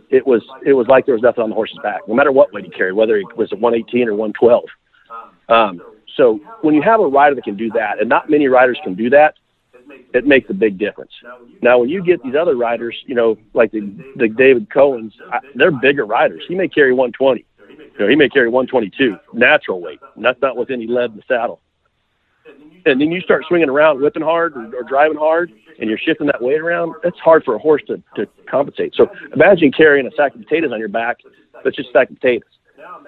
It was like there was nothing on the horse's back, no matter what weight he carried, whether it was a 118 or 112. So when you have a rider that can do that, and not many riders can do that, it makes a big difference. Now, when you get these other riders, like the David Cohens, they're bigger riders. He may carry 120, You know, he may carry 122 natural weight, and that's not with any lead in the saddle. And then you start swinging around, whipping hard or driving hard, and you're shifting that weight around. It's hard for a horse to compensate. So imagine carrying a sack of potatoes on your back, but just a sack of potatoes.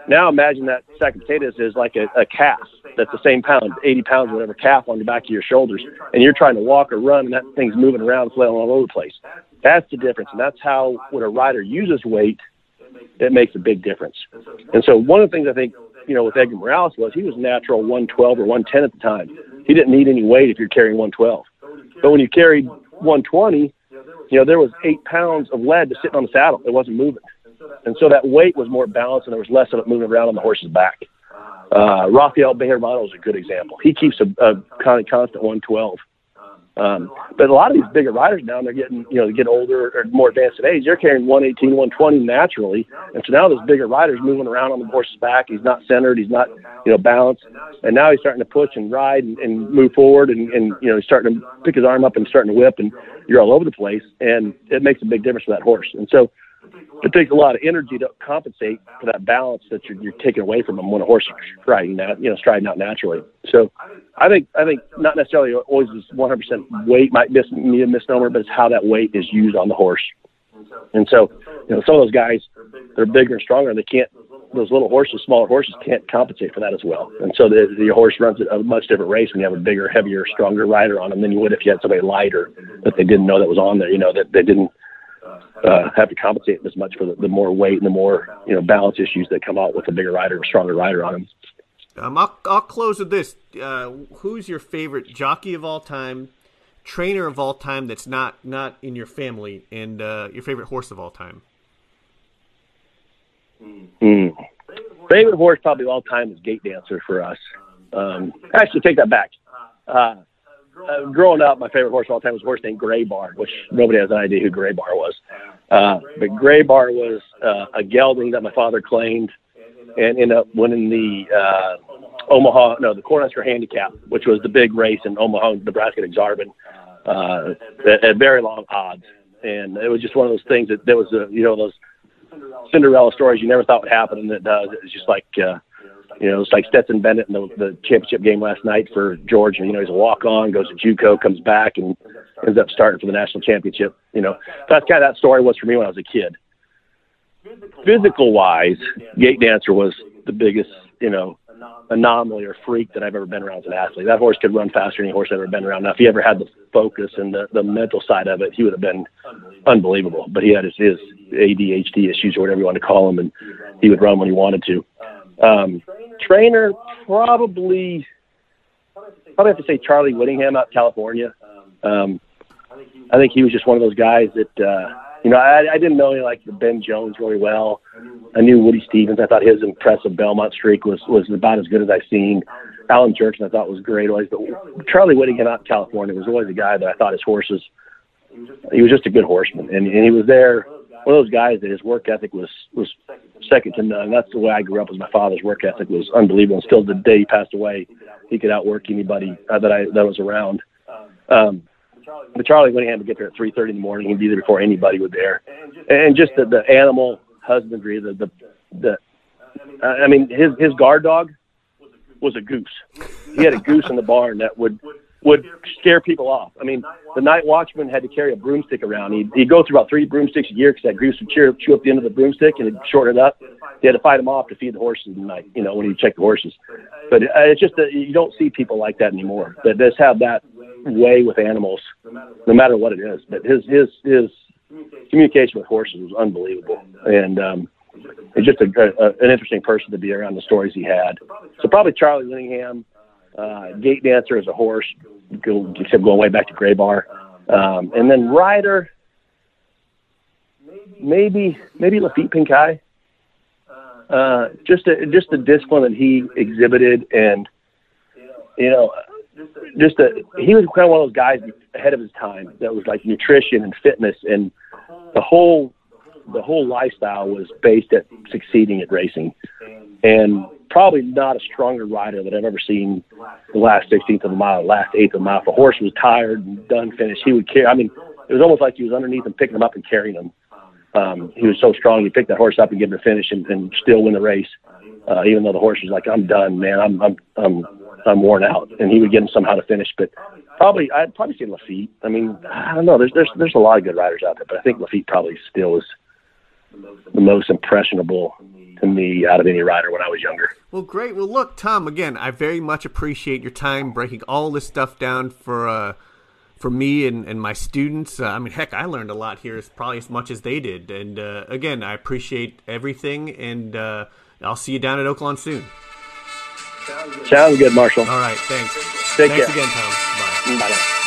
Now imagine that sack of potatoes is like a calf that's the same pound, 80 pounds, whatever, calf on the back of your shoulders, and you're trying to walk or run, and that thing's moving around, flailing all over the place. That's the difference, and that's how when a rider uses weight, it makes a big difference. And so one of the things I think, you know, with Edgar Morales was he was natural 112 or 110 at the time. He didn't need any weight if you're carrying 112. But when you carried 120, you know, there was 8 pounds of lead just sitting on the saddle. It wasn't moving. And so that weight was more balanced, and there was less of it moving around on the horse's back. Rafael Bejarano is a good example. He keeps a constant 112. But a lot of these bigger riders now, they're getting, you know, they get older or more advanced in age. They're carrying 118, 120 naturally. And so now this bigger rider's moving around on the horse's back. He's not centered. He's not, you know, balanced. And now he's starting to push and ride and move forward. And, you know, he's starting to pick his arm up and starting to whip. And you're all over the place. And it makes a big difference for that horse. And so it takes a lot of energy to compensate for that balance that you're taking away from them when a horse is striding out, you know, striding out naturally. So I think not necessarily always is 100% weight might be a misnomer, but it's how that weight is used on the horse. And so, you know, some of those guys, they're bigger and stronger. They can't, those little horses, smaller horses can't compensate for that as well. And so the horse runs a much different race when you have a bigger, heavier, stronger rider on them than you would if you had somebody lighter that they didn't know that was on there, you know, that they didn't have to compensate as much for the more weight and the more, you know, balance issues that come out with a bigger rider or stronger rider on him. I'll close with this. Who's your favorite jockey of all time, trainer of all time that's not in your family, and your favorite horse of all time? Favorite horse probably of all time is Gate Dancer for us. Actually, take that back. Growing up, my favorite horse of all time was a horse named Graybar, which nobody has an idea who Graybar was. But Graybar was a gelding that my father claimed and ended up winning the the Cornhusker Handicap, which was the big race in Omaha, Nebraska, at Exarban, at very long odds. And it was just one of those things that was, you know, those Cinderella stories you never thought would happen, and it does. It was just like, you know, it's like Stetson Bennett in the championship game last night for Georgia. You know, he's a walk-on, goes to JUCO, comes back, and ends up starting for the national championship. You know, that's kind of that story was for me when I was a kid. Physical-wise, Gate Dancer was the biggest, you know, anomaly or freak that I've ever been around as an athlete. That horse could run faster than any horse I've ever been around. Now, if he ever had the focus and the mental side of it, he would have been unbelievable. But he had his ADHD issues or whatever you want to call them, and he would run when he wanted to. Trainer, probably have to say Charlie Whittingham out in California. I think he was just one of those guys that, you know, I didn't know any, like, the Ben Jones really well. I knew Woody Stevens. I thought his impressive Belmont streak was about as good as I've seen. Alan Jerkson I thought was great always, but Charlie Whittingham out in California was always a guy that I thought his horses, he was just a good horseman. And he was there, one of those guys that his work ethic was second to none. That's the way I grew up. Was my father's work ethic was unbelievable. And still, the day he passed away, he could outwork anybody that was around. But Charlie Whittingham would get there at 3:30 in the morning. He'd be there before anybody was there. And just the animal husbandry, I mean, his guard dog was a goose. He had a goose in the barn that would scare people off. I mean, the night watchman had to carry a broomstick around. He'd go through about 3 broomsticks a year because that goose would chew up the end of the broomstick and it'd shorten it up. They had to fight him off to feed the horses at night, you know, when you check the horses. But it's just that you don't see people like that anymore. That just have that way with animals, no matter what it is. But his communication with horses was unbelievable. And it's just an interesting person to be around, the stories he had. So probably Charlie Whittingham. Gate Dancer is a horse, except going way back to Graybar. And then rider, maybe Lafitte Pinkai. Just the discipline that he exhibited, and, you know, he was kind of one of those guys ahead of his time that was like nutrition and fitness, and the whole lifestyle was based at succeeding at racing. And probably not a stronger rider that I've ever seen the last 16th of a mile, last eighth of a mile. If a horse was tired and done finished, he would carry. I mean, it was almost like he was underneath him, picking him up and carrying him. He was so strong. He picked that horse up and gave him a finish and still win the race. even though the horse was like, "I'm done, man. I'm worn out," and he would get him somehow to finish. But I'd probably say Lafitte. I mean, I don't know. There's a lot of good riders out there, but I think Lafitte probably still is the most impressionable to me out of any rider when I was younger. Well, great. Well, look, Tom, again, I very much appreciate your time breaking all this stuff down for me and my students. I mean, heck, I learned a lot here, probably as much as they did. And again, I appreciate everything, and I'll see you down at Oaklawn soon. Sounds good, Marshall. All right, thanks. Take care. Thanks again, Tom. Bye. Bye.